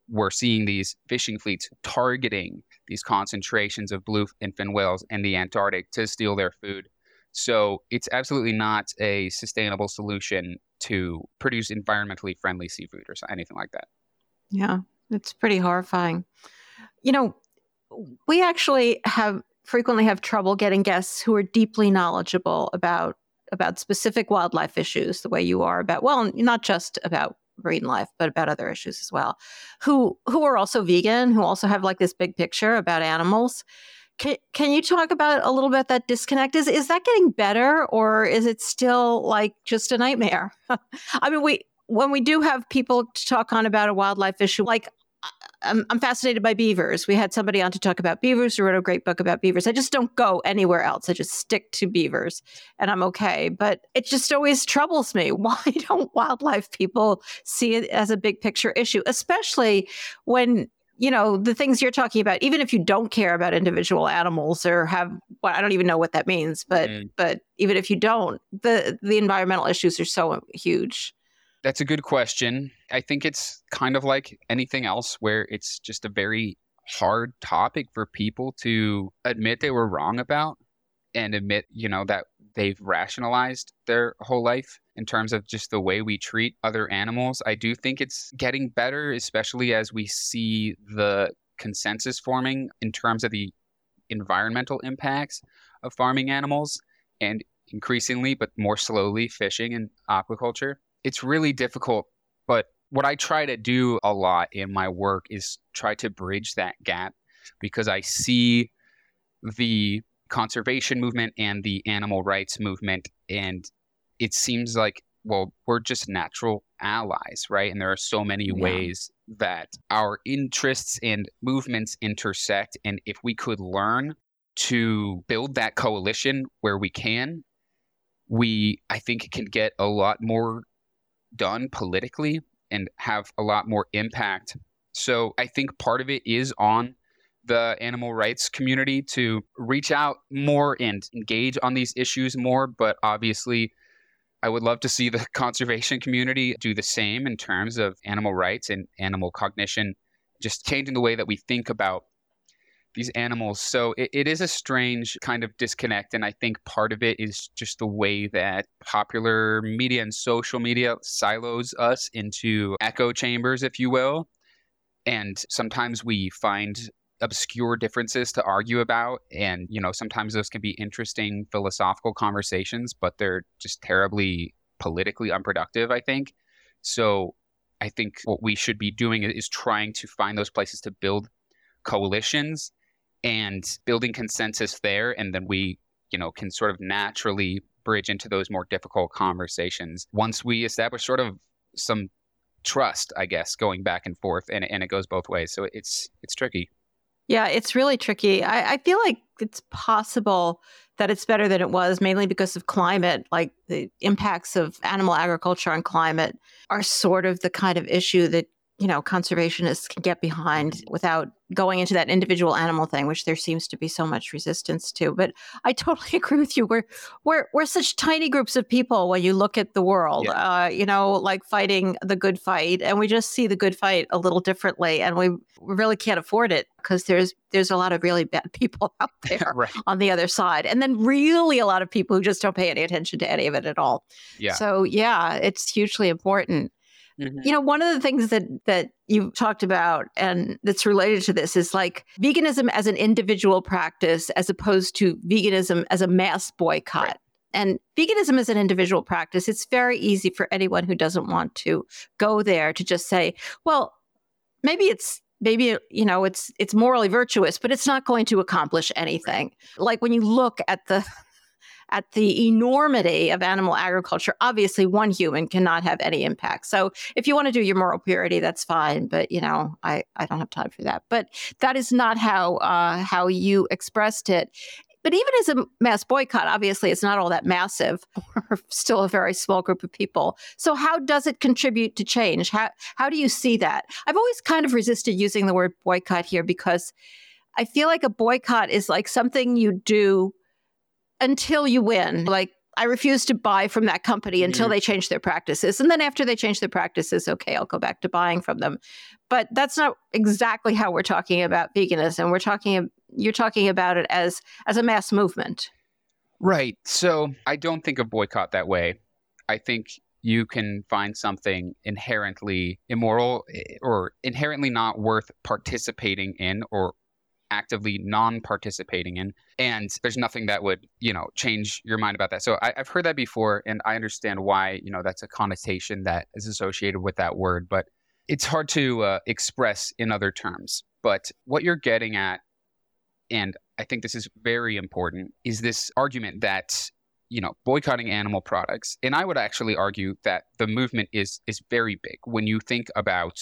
we're seeing these fishing fleets targeting these concentrations of blue and fin whales in the Antarctic to steal their food. So it's absolutely not a sustainable solution to produce environmentally friendly seafood or anything like that. Yeah, it's pretty horrifying. You know, we actually have frequently have trouble getting guests who are deeply knowledgeable about about specific wildlife issues, the way you are about, well, not just about marine life, but about other issues as well, who who are also vegan, who also have like this big picture about animals. Can can you talk about a little bit that disconnect? Is is that getting better, or is it still like just a nightmare? I mean, we when we do have people to talk on about a wildlife issue, like, I'm, I'm fascinated by beavers. We had somebody on to talk about beavers who wrote a great book about beavers. I just don't go anywhere else. I just stick to beavers and I'm okay. But it just always troubles me. Why don't wildlife people see it as a big picture issue, especially when, you know, the things you're talking about, even if you don't care about individual animals or have, well, I don't even know what that means, but mm. but even if you don't, the the environmental issues are so huge. That's a good question. I think it's kind of like anything else where it's just a very hard topic for people to admit they were wrong about and admit, you know, that they've rationalized their whole life in terms of just the way we treat other animals. I do think it's getting better, especially as we see the consensus forming in terms of the environmental impacts of farming animals and increasingly, but more slowly, fishing and aquaculture. It's really difficult, but what I try to do a lot in my work is try to bridge that gap, because I see the conservation movement and the animal rights movement, and it seems like, well, we're just natural allies, right? And there are so many yeah. ways that our interests and movements intersect. And if we could learn to build that coalition where we can, we, I think, can get a lot more done politically and have a lot more impact. So I think part of it is on the animal rights community to reach out more and engage on these issues more. But obviously, I would love to see the conservation community do the same in terms of animal rights and animal cognition, just changing the way that we think about these animals. So it, it is a strange kind of disconnect. And I think part of it is just the way that popular media and social media silos us into echo chambers, if you will. And sometimes we find obscure differences to argue about. And, you know, sometimes those can be interesting philosophical conversations, but they're just terribly politically unproductive, I think. So I think what we should be doing is trying to find those places to build coalitions and building consensus there. And then we, you know, can sort of naturally bridge into those more difficult conversations once we establish sort of some trust, I guess, going back and forth. And, and it goes both ways. So it's it's tricky. Yeah, it's really tricky. I, I feel like it's possible that it's better than it was, mainly because of climate. Like the impacts of animal agriculture on climate are sort of the kind of issue that, you know, conservationists can get behind without going into that individual animal thing, which there seems to be so much resistance to. But I totally agree with you. We're we're we're such tiny groups of people when you look at the world, yeah. uh, you know, like fighting the good fight. And we just see the good fight a little differently. And we really can't afford it because there's there's a lot of really bad people out there right. on the other side. And then really a lot of people who just don't pay any attention to any of it at all. Yeah. So, yeah, it's hugely important. Mm-hmm. You know, one of the things that that you talked about and that's related to this is like veganism as an individual practice as opposed to veganism as a mass boycott. Right. And veganism is an individual practice. It's very easy for anyone who doesn't want to go there to just say, well, maybe it's maybe, you know, it's it's morally virtuous, but it's not going to accomplish anything. Right. Like when you look at the at the enormity of animal agriculture, obviously one human cannot have any impact. So if you want to do your moral purity, that's fine. But, you know, I, I don't have time for that. But that is not how uh, how you expressed it. But even as a mass boycott, obviously, it's not all that massive. We're still a very small group of people. So how does it contribute to change? How how do you see that? I've always kind of resisted using the word boycott here because I feel like a boycott is like something you do until you win. Like, I refuse to buy from that company until mm. they change their practices. And then after they change their practices, okay, I'll go back to buying from them. But that's not exactly how we're talking about veganism. We're talking, you're talking about it as, as a mass movement. Right. So I don't think of boycott that way. I think you can find something inherently immoral or inherently not worth participating in or actively non-participating in. And there's nothing that would, you know, change your mind about that. So I, I've heard that before, and I understand why, you know, that's a connotation that is associated with that word, but it's hard to uh, express in other terms. But what you're getting at, and I think this is very important, is this argument that, you know, boycotting animal products. And I would actually argue that the movement is is very big when you think about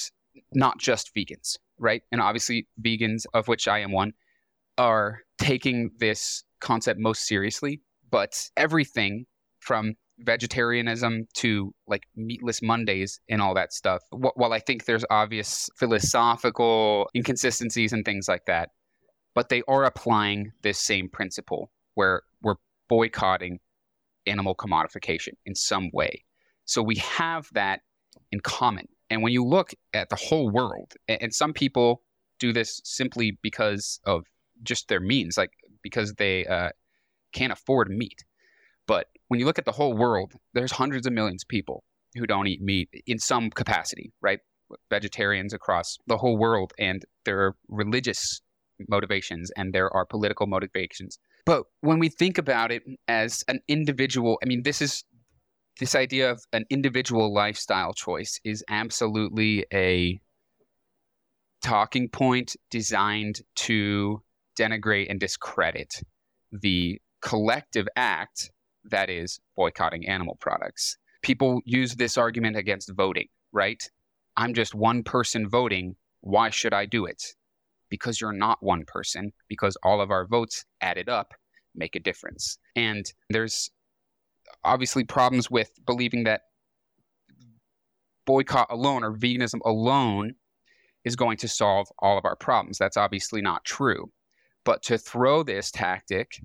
not just vegans, right? And obviously vegans, of which I am one, are taking this concept most seriously, but everything from vegetarianism to like meatless Mondays and all that stuff. While I think there's obvious philosophical inconsistencies and things like that, but they are applying this same principle where we're boycotting animal commodification in some way. So we have that in common. And when you look at the whole world, and some people do this simply because of just their means, like because they uh, can't afford meat. But when you look at the whole world, there's hundreds of millions of people who don't eat meat in some capacity, right? Vegetarians across the whole world, and there are religious motivations and there are political motivations. But when we think about it as an individual, I mean, this is this idea of an individual lifestyle choice is absolutely a talking point designed to denigrate and discredit the collective act that is boycotting animal products. People use this argument against voting, right? I'm just one person voting. Why should I do it? Because you're not one person, because all of our votes added up make a difference. And there's obviously problems with believing that boycott alone or veganism alone is going to solve all of our problems. That's obviously not true. But to throw this tactic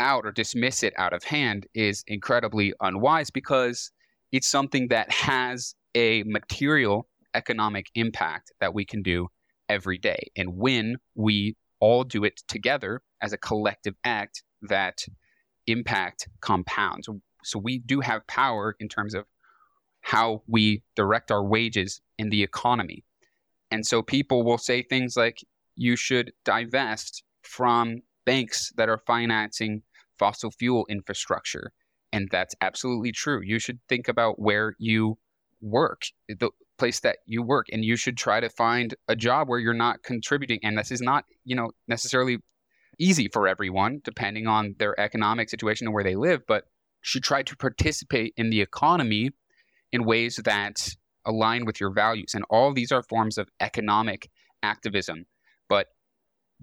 out or dismiss it out of hand is incredibly unwise, because it's something that has a material economic impact that we can do every day. And when we all do it together as a collective act, that impact compounds. So we do have power in terms of how we direct our wages in the economy. And so people will say things like, you should divest from banks that are financing fossil fuel infrastructure. And that's absolutely true. You should think about where you work, the place that you work, and you should try to find a job where you're not contributing. And this is not, you know, necessarily easy for everyone, depending on their economic situation and where they live, but should try to participate in the economy in ways that align with your values. And all these are forms of economic activism. But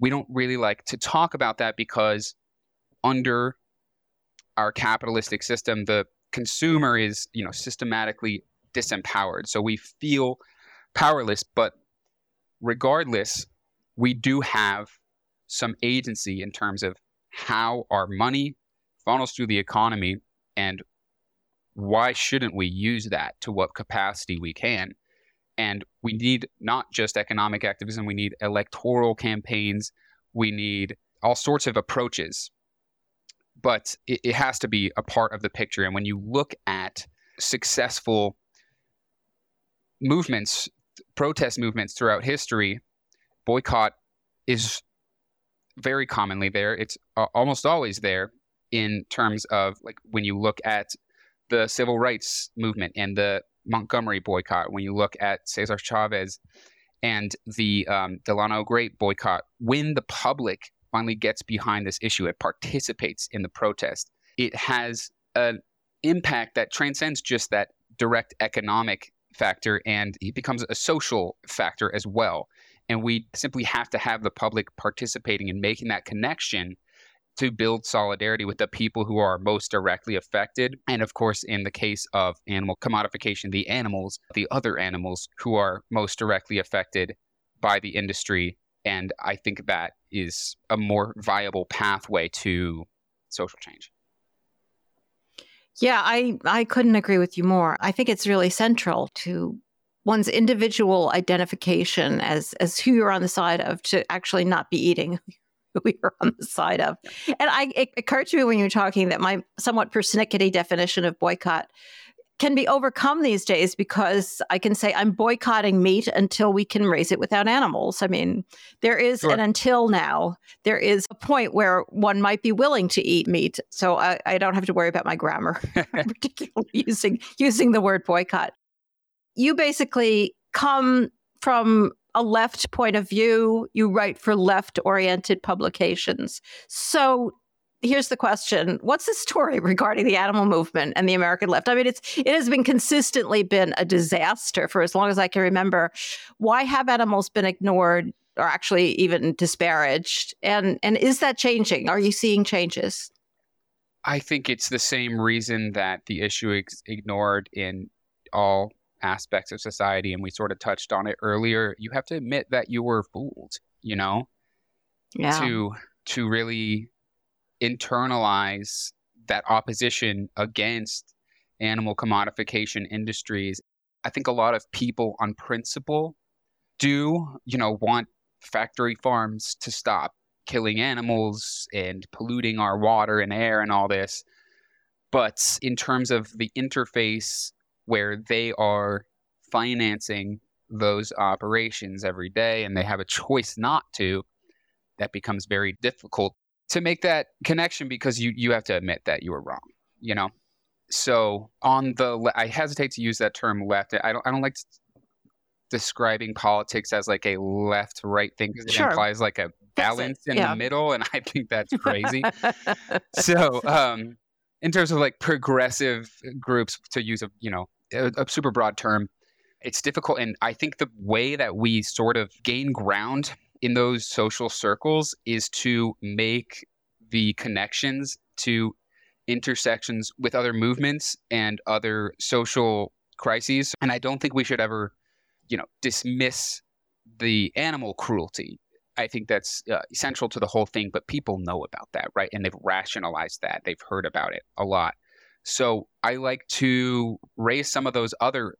we don't really like to talk about that, because under our capitalistic system, the consumer is, you know, systematically disempowered. So we feel powerless, but regardless, we do have some agency in terms of how our money funnels through the economy, and why shouldn't we use that to what capacity we can. And we need not just economic activism, we need electoral campaigns, we need all sorts of approaches, but it, it has to be a part of the picture. And when you look at successful movements, protest movements throughout history, boycott is very commonly there. It's uh, almost always there in terms of, like, when you look at the civil rights movement and the Montgomery boycott, when you look at Cesar Chavez and the um, Delano Great boycott, when the public finally gets behind this issue, it participates in the protest. It has an impact that transcends just that direct economic factor, and it becomes a social factor as well. And we simply have to have the public participating and making that connection to build solidarity with the people who are most directly affected. And of course, in the case of animal commodification, the animals, the other animals who are most directly affected by the industry. And I think that is a more viable pathway to social change. Yeah, I, I couldn't agree with you more. I think it's really central to one's individual identification as as who you're on the side of, to actually not be eating who you're on the side of. And I, it occurred to me when you were talking that my somewhat persnickety definition of boycott can be overcome these days, because I can say I'm boycotting meat until we can raise it without animals. I mean, there is sure. an until now. There is a point where one might be willing to eat meat. So I, I don't have to worry about my grammar, particularly using, using the word boycott. You basically come from a left point of view. You write for left-oriented publications. So here's the question. What's the story regarding the animal movement and the American left? I mean, it's it has been consistently been a disaster for as long as I can remember. Why have animals been ignored or actually even disparaged? And and is that changing? Are you seeing changes? I think it's the same reason that the issue is ignored in all aspects of society, and we sort of touched on it earlier. You have to admit that you were fooled, you know, yeah. to to really internalize that opposition against animal commodification industries. I think a lot of people on principle do, you know, want factory farms to stop killing animals and polluting our water and air and all this. but in terms of the interface where they are financing those operations every day and they have a choice not to, that becomes very difficult to make that connection because you, you have to admit that you were wrong, you know? So on the, le- I hesitate to use that term left. I don't, I don't like to, describing politics as like a left-right thing because it sure. implies like a balance in yeah. the middle, and I think that's crazy. So um, in terms of like progressive groups, to use a, you know, a, a super broad term, it's difficult. And I think the way that we sort of gain ground in those social circles is to make the connections to intersections with other movements and other social crises. And I don't think we should ever, you know, dismiss the animal cruelty. I think that's uh, central to the whole thing, but people know about that, right? And they've rationalized that. They've heard about it a lot. So I like to raise some of those other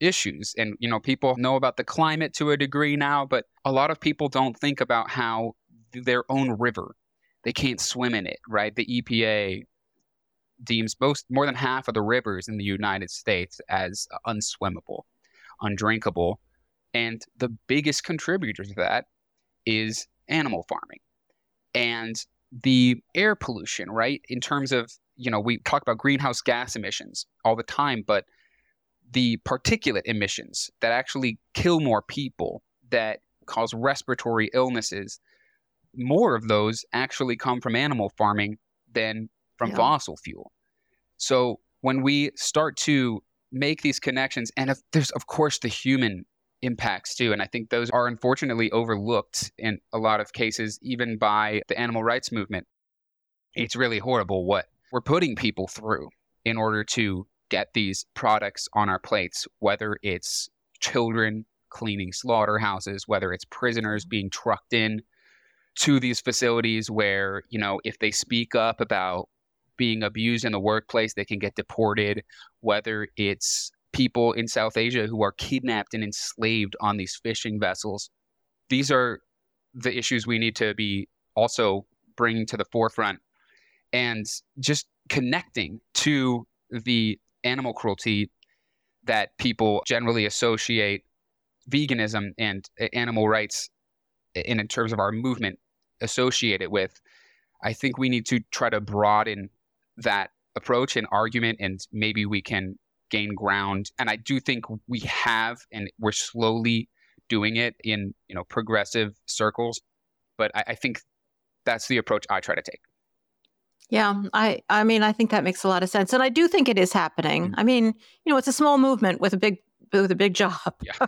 issues. And, you know, people know about the climate to a degree now, but a lot of people don't think about how their own river, they can't swim in it, right? The E P A deems most more than half of the rivers in the United States as unswimmable, undrinkable. And the biggest contributor to that is animal farming and the air pollution, right? In terms of, you know, we talk about greenhouse gas emissions all the time, but the particulate emissions that actually kill more people, that cause respiratory illnesses, more of those actually come from animal farming than from yeah. fossil fuel. So when we start to make these connections, and if there's of course the human impacts too, and I think those are unfortunately overlooked in a lot of cases, even by the animal rights movement. It's really horrible what we're putting people through in order to get these products on our plates, whether it's children cleaning slaughterhouses, whether it's prisoners being trucked in to these facilities where, you know, if they speak up about being abused in the workplace, they can get deported, whether it's people in South Asia who are kidnapped and enslaved on these fishing vessels. These are the issues we need to be also bringing to the forefront and just connecting to the animal cruelty that people generally associate veganism and animal rights, and in terms of our movement, associate it with. I think we need to try to broaden that approach and argument, and maybe we can gain ground. And I do think we have, and we're slowly doing it in, you know, progressive circles. But I, I think that's the approach I try to take. Yeah, I, I mean, I think that makes a lot of sense. And I do think it is happening. Mm-hmm. I mean, you know, it's a small movement with a big, with a big job. Yeah.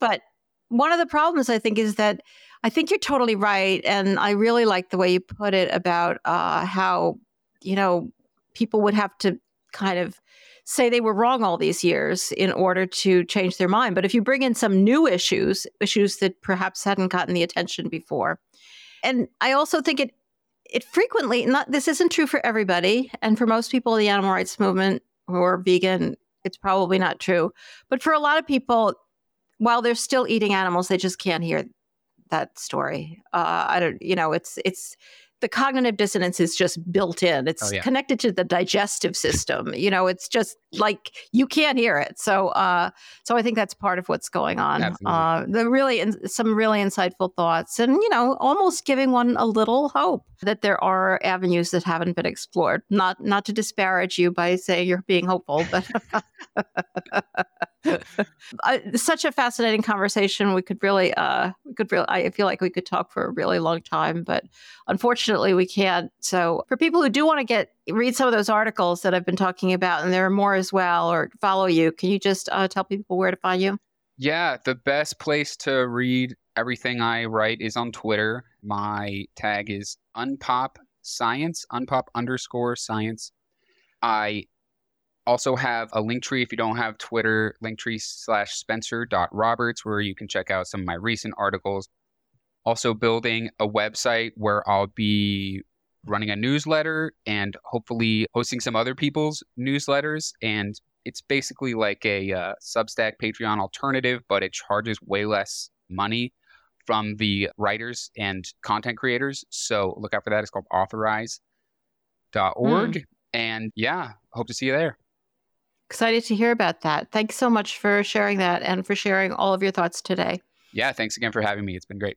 But one of the problems, I think, is that I think you're totally right. And I really like the way you put it about uh, how, you know, people would have to kind of say they were wrong all these years in order to change their mind. But if you bring in some new issues, issues that perhaps hadn't gotten the attention before. And I also think it it frequently, not this isn't true for everybody. And for most people in the animal rights movement who are vegan, it's probably not true. But for a lot of people, while they're still eating animals, they just can't hear that story. Uh, I don't, you know, it's, it's, the cognitive dissonance is just built in. It's oh, yeah. connected to the digestive system. You know, it's just like, you can't hear it. So, uh, so I think that's part of what's going on. Absolutely. Uh, the really, in, some really insightful thoughts and, you know, almost giving one a little hope that there are avenues that haven't been explored. Not, not to disparage you by saying you're being hopeful, but I, such a fascinating conversation. We could really, uh, we could really, I feel like we could talk for a really long time, but unfortunately we can't. So for people who do want to get, read some of those articles that I've been talking about, and there are more as well, or follow you, can you just uh, tell people where to find you? Yeah. The best place to read everything I write is on Twitter. My tag is unpop science, unpop underscore science. I also have a Linktree if you don't have Twitter, Linktree slash Spencer dot Roberts, where you can check out some of my recent articles. Also building a website where I'll be running a newsletter and hopefully hosting some other people's newsletters. And it's basically like a uh, Substack Patreon alternative, but it charges way less money from the writers and content creators. So look out for that. It's called authorize dot org. Mm. And yeah, hope to see you there. Excited to hear about that. Thanks so much for sharing that and for sharing all of your thoughts today. Yeah, thanks again for having me. It's been great.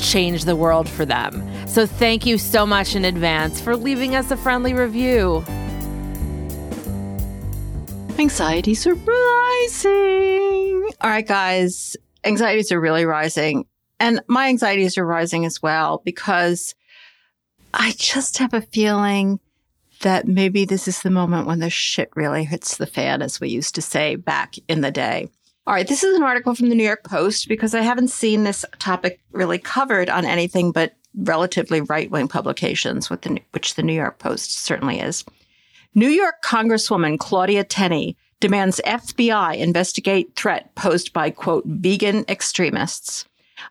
change the world for them. So thank you so much in advance for leaving us a friendly review. Anxieties are rising. All right, guys, anxieties are really rising. And my anxieties are rising as well, because I just have a feeling that maybe this is the moment when the shit really hits the fan, as we used to say back in the day. All right, this is an article from the New York Post, because I haven't seen this topic really covered on anything but relatively right-wing publications, with the, which the New York Post certainly is. New York Congresswoman Claudia Tenney demands F B I investigate threat posed by, quote, vegan extremists.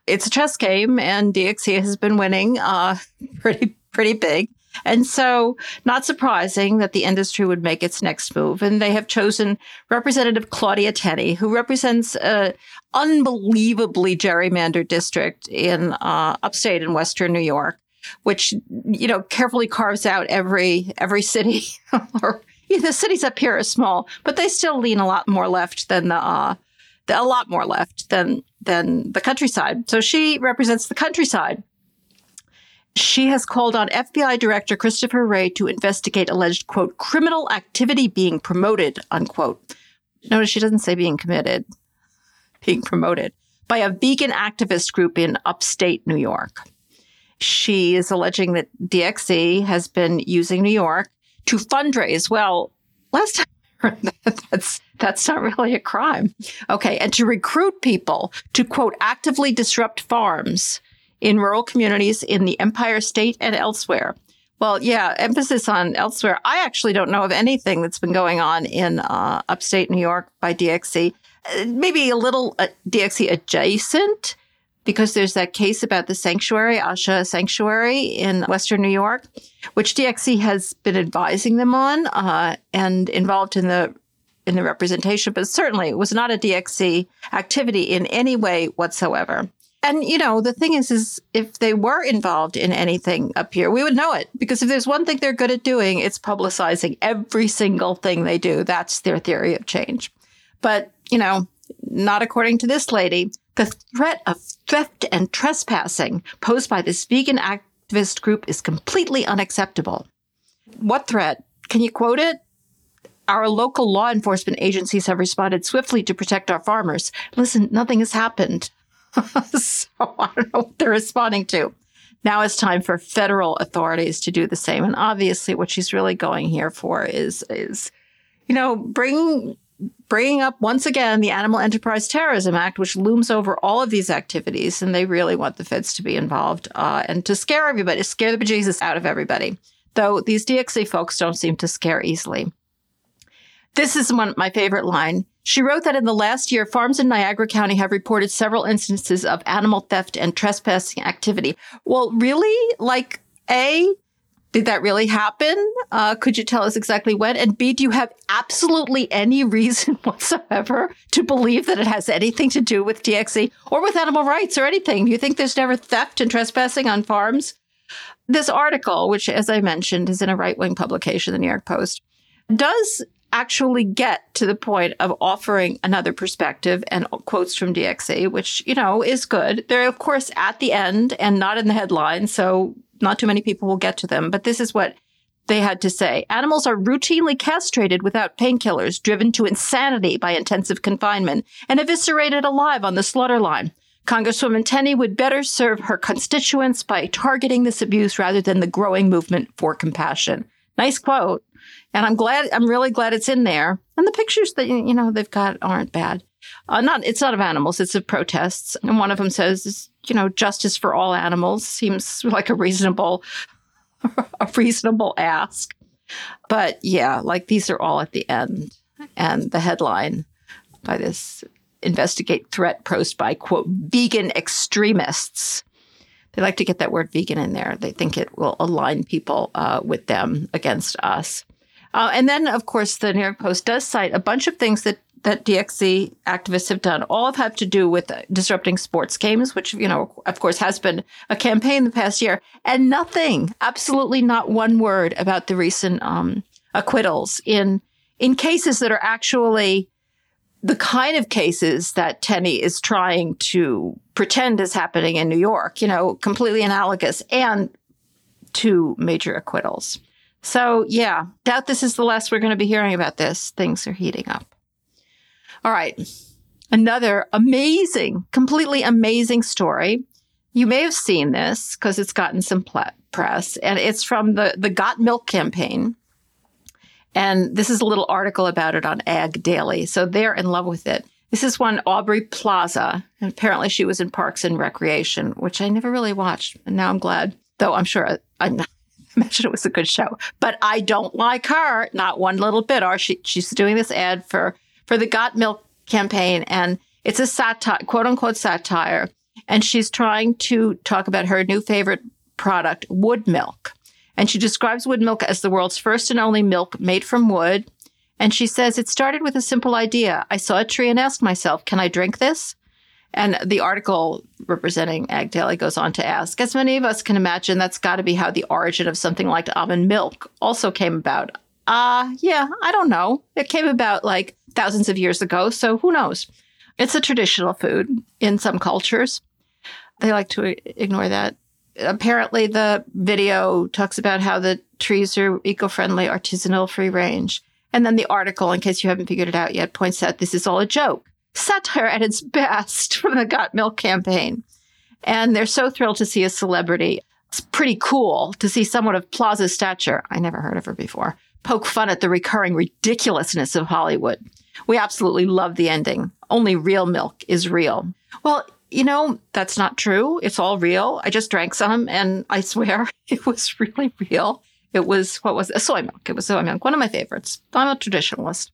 It's a chess game, and D X E has been winning uh, pretty pretty big. And so, not surprising that the industry would make its next move. And they have chosen Representative Claudia Tenney, who represents an unbelievably gerrymandered district in uh, upstate in western New York, which, you know, carefully carves out every every city. or, you know, the cities up here are small, but they still lean a lot more left than the, uh, the a lot more left than than the countryside. So she represents the countryside. She has called on F B I Director Christopher Wray to investigate alleged, quote, criminal activity being promoted, unquote. Notice she doesn't say being committed, being promoted, by a vegan activist group in upstate New York. She is alleging that D X E has been using New York to fundraise. Well, last time I heard that, that's, that's not really a crime. Okay, and to recruit people to, quote, actively disrupt farms in rural communities in the Empire State and elsewhere. Well, yeah, emphasis on elsewhere. I actually don't know of anything that's been going on in uh, upstate New York by D X E. Uh, maybe a little uh, D X E adjacent, because there's that case about the sanctuary, Asha Sanctuary in western New York, which D X E has been advising them on uh, and involved in the in the representation. But certainly it was not a D X E activity in any way whatsoever. And, you know, the thing is, is if they were involved in anything up here, we would know it. Because if there's one thing they're good at doing, it's publicizing every single thing they do. That's their theory of change. But, you know, not according to this lady. The threat of theft and trespassing posed by this vegan activist group is completely unacceptable. What threat? Can you quote it? Our local law enforcement agencies have responded swiftly to protect our farmers. Listen, nothing has happened. So I don't know what they're responding to. Now it's time for federal authorities to do the same. And obviously what she's really going here for is, is you know, bring, bringing up once again the Animal Enterprise Terrorism Act, which looms over all of these activities. And they really want the feds to be involved uh, and to scare everybody, scare the bejesus out of everybody. Though these D X E folks don't seem to scare easily. This is one my favorite line. She wrote that in the last year, farms in Niagara County have reported several instances of animal theft and trespassing activity. Well, really? Like, A, did that really happen? Uh, could you tell us exactly when? And B, do you have absolutely any reason whatsoever to believe that it has anything to do with D X E or with animal rights or anything? Do you think there's never theft and trespassing on farms? This article, which, as I mentioned, is in a right-wing publication, the New York Post, does actually get to the point of offering another perspective and quotes from D X E, which, you know, is good. They're, of course, at the end and not in the headline, so not too many people will get to them. But this is what they had to say. Animals are routinely castrated without painkillers, driven to insanity by intensive confinement, and eviscerated alive on the slaughter line. Congresswoman Tenney would better serve her constituents by targeting this abuse rather than the growing movement for compassion. Nice quote. And I'm glad, I'm really glad it's in there. And the pictures that, you know, they've got aren't bad. Uh, not it's not of animals, it's of protests. And one of them says, you know, justice for all animals seems like a reasonable, a reasonable ask. But yeah, like these are all at the end. And the headline by this investigate threat posed by, quote, vegan extremists. They like to get that word vegan in there. They think it will align people uh, with them against us. Uh, and then, of course, the New York Post does cite a bunch of things that, that D X E activists have done. All have had to do with disrupting sports games, which, you know, of course, has been a campaign the past year. And nothing, absolutely not one word about the recent um, acquittals in in cases that are actually the kind of cases that Tenney is trying to pretend is happening in New York, you know, completely analogous, and two major acquittals. So, yeah, doubt this is the last we're going to be hearing about this. Things are heating up. All right. Another amazing, completely amazing story. You may have seen this because it's gotten some pl- press, and it's from the, the Got Milk campaign. And this is a little article about it on Ag Daily. So they're in love with it. This is one Aubrey Plaza. And apparently she was in Parks and Recreation, which I never really watched. And now I'm glad, though I'm sure I, I imagine it was a good show. But I don't like her, not one little bit. Or she, she's doing this ad for, for the Got Milk campaign. And it's a satire, quote unquote satire. And she's trying to talk about her new favorite product, wood milk. And she describes wood milk as the world's first and only milk made from wood. And she says, it started with a simple idea. I saw a tree and asked myself, can I drink this? And the article representing Ag Daily goes on to ask, as many of us can imagine, that's got to be how the origin of something like almond milk also came about. Uh, yeah, I don't know. It came about like thousands of years ago, so who knows? It's a traditional food in some cultures. They like to ignore that. Apparently, the video talks about how the trees are eco-friendly, artisanal, free-range. And then the article, in case you haven't figured it out yet, points out this is all a joke. Satire at its best from the Got Milk campaign. And they're so thrilled to see a celebrity. It's pretty cool to see someone of Plaza's stature, I never heard of her before, poke fun at the recurring ridiculousness of Hollywood. We absolutely love the ending. Only real milk is real. Well, you know, that's not true. It's all real. I just drank some and I swear it was really real. It was, what was it? Soy milk. It was soy milk. One of my favorites. I'm a traditionalist.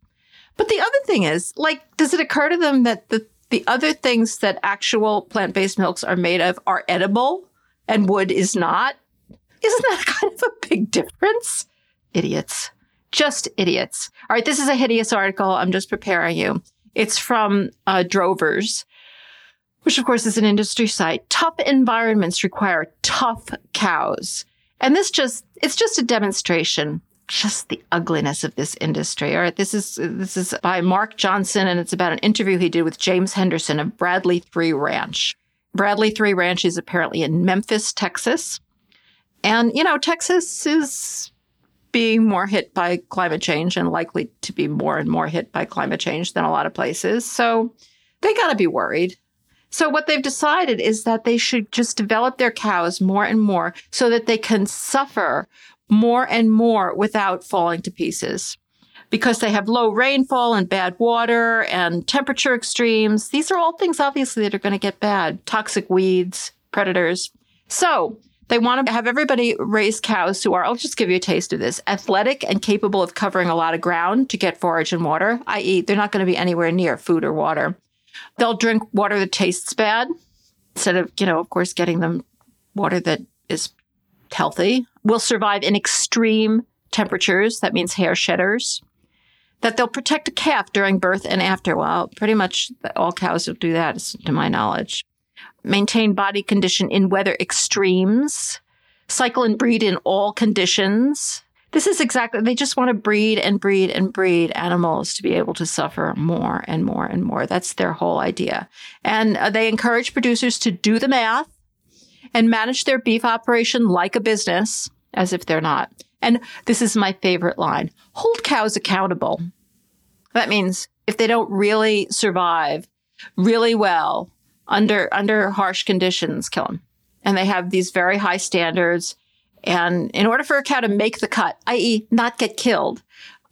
But the other thing is, like, does it occur to them that the, the other things that actual plant-based milks are made of are edible and wood is not? Isn't that kind of a big difference? Idiots. Just idiots. All right, this is a hideous article. I'm just preparing you. It's from uh, Drovers, which, of course, is an industry site. Tough environments require tough cows. And this just, it's just a demonstration, just the ugliness of this industry. All right, this is this is by Mark Johnson, and it's about an interview he did with James Henderson of Bradley Three Ranch. Bradley Three Ranch is apparently in Memphis, Texas. And, you know, Texas is being more hit by climate change and likely to be more and more hit by climate change than a lot of places. So they got to be worried. So what they've decided is that they should just develop their cows more and more so that they can suffer more and more without falling to pieces. Because they have low rainfall and bad water and temperature extremes. These are all things, obviously, that are going to get bad. Toxic weeds, predators. So they want to have everybody raise cows who are, I'll just give you a taste of this, athletic and capable of covering a lot of ground to get forage and water, that is they're not going to be anywhere near food or water. They'll drink water that tastes bad instead of, you know, of course, getting them water that is healthy. Will survive in extreme temperatures. That means hair shedders. That they'll protect a calf during birth and after. Well, pretty much all cows will do that, to my knowledge. Maintain body condition in weather extremes. Cycle and breed in all conditions. This is exactly, they just want to breed and breed and breed animals to be able to suffer more and more and more. That's their whole idea. And uh, they encourage producers to do the math and manage their beef operation like a business, as if they're not. And this is my favorite line. Hold cows accountable. That means if they don't really survive really well under, under harsh conditions, kill them. And they have these very high standards. And in order for a cow to make the cut, that is not get killed,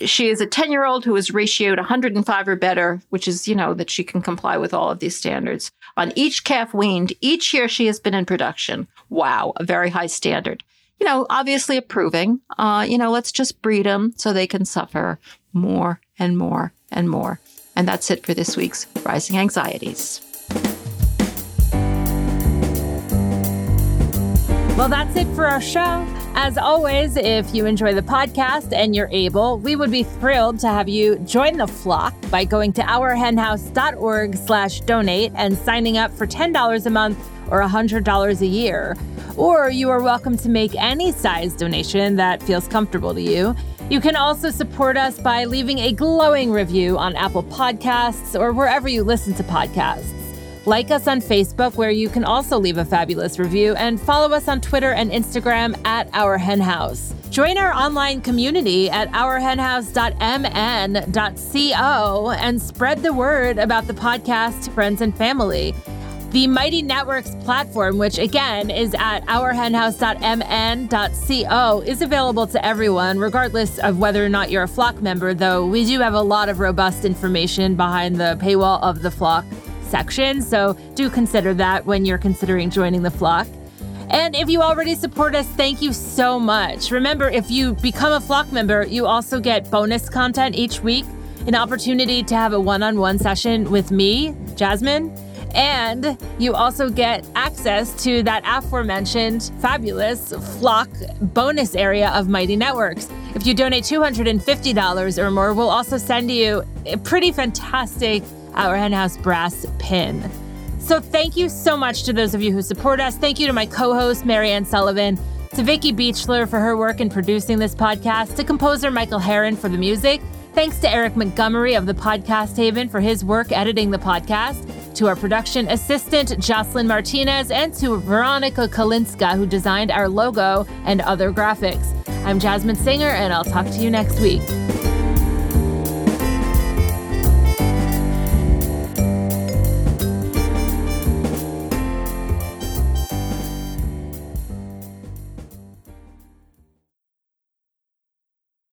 She is a ten-year-old who is ratioed one hundred five or better, which is, you know, that she can comply with all of these standards. On each calf weaned, each year she has been in production. Wow, a very high standard. You know, obviously approving, uh, you know, let's just breed them so they can suffer more and more and more. And that's it for this week's Rising Anxieties. Well, that's it for our show. As always, if you enjoy the podcast and you're able, we would be thrilled to have you join the flock by going to our hen house dot org slash donate and signing up for ten dollars a month or one hundred dollars a year. Or you are welcome to make any size donation that feels comfortable to you. You can also support us by leaving a glowing review on Apple Podcasts or wherever you listen to podcasts. Like us on Facebook, where you can also leave a fabulous review, and follow us on Twitter and Instagram at Our Hen House. Join our online community at our hen house dot m n dot co and spread the word about the podcast to friends and family. The Mighty Networks platform, which again is at our hen house dot m n dot co, is available to everyone, regardless of whether or not you're a Flock member, though we do have a lot of robust information behind the paywall of the Flock section, so do consider that when you're considering joining the flock. And if you already support us, thank you so much. Remember, if you become a flock member, you also get bonus content each week, an opportunity to have a one-on-one session with me, Jasmine, and you also get access to that aforementioned fabulous flock bonus area of Mighty Networks. If you donate two hundred fifty dollars or more, we'll also send you a pretty fantastic Our Hen House brass pin. So thank you so much to those of you who support us. Thank you to my co-host, Marianne Sullivan, to Vicky Beechler for her work in producing this podcast, to composer Michael Herron for the music. Thanks to Eric Montgomery of the Podcast Haven for his work editing the podcast, to our production assistant, Jocelyn Martinez, and to Veronica Kalinska, who designed our logo and other graphics. I'm Jasmine Singer, and I'll talk to you next week.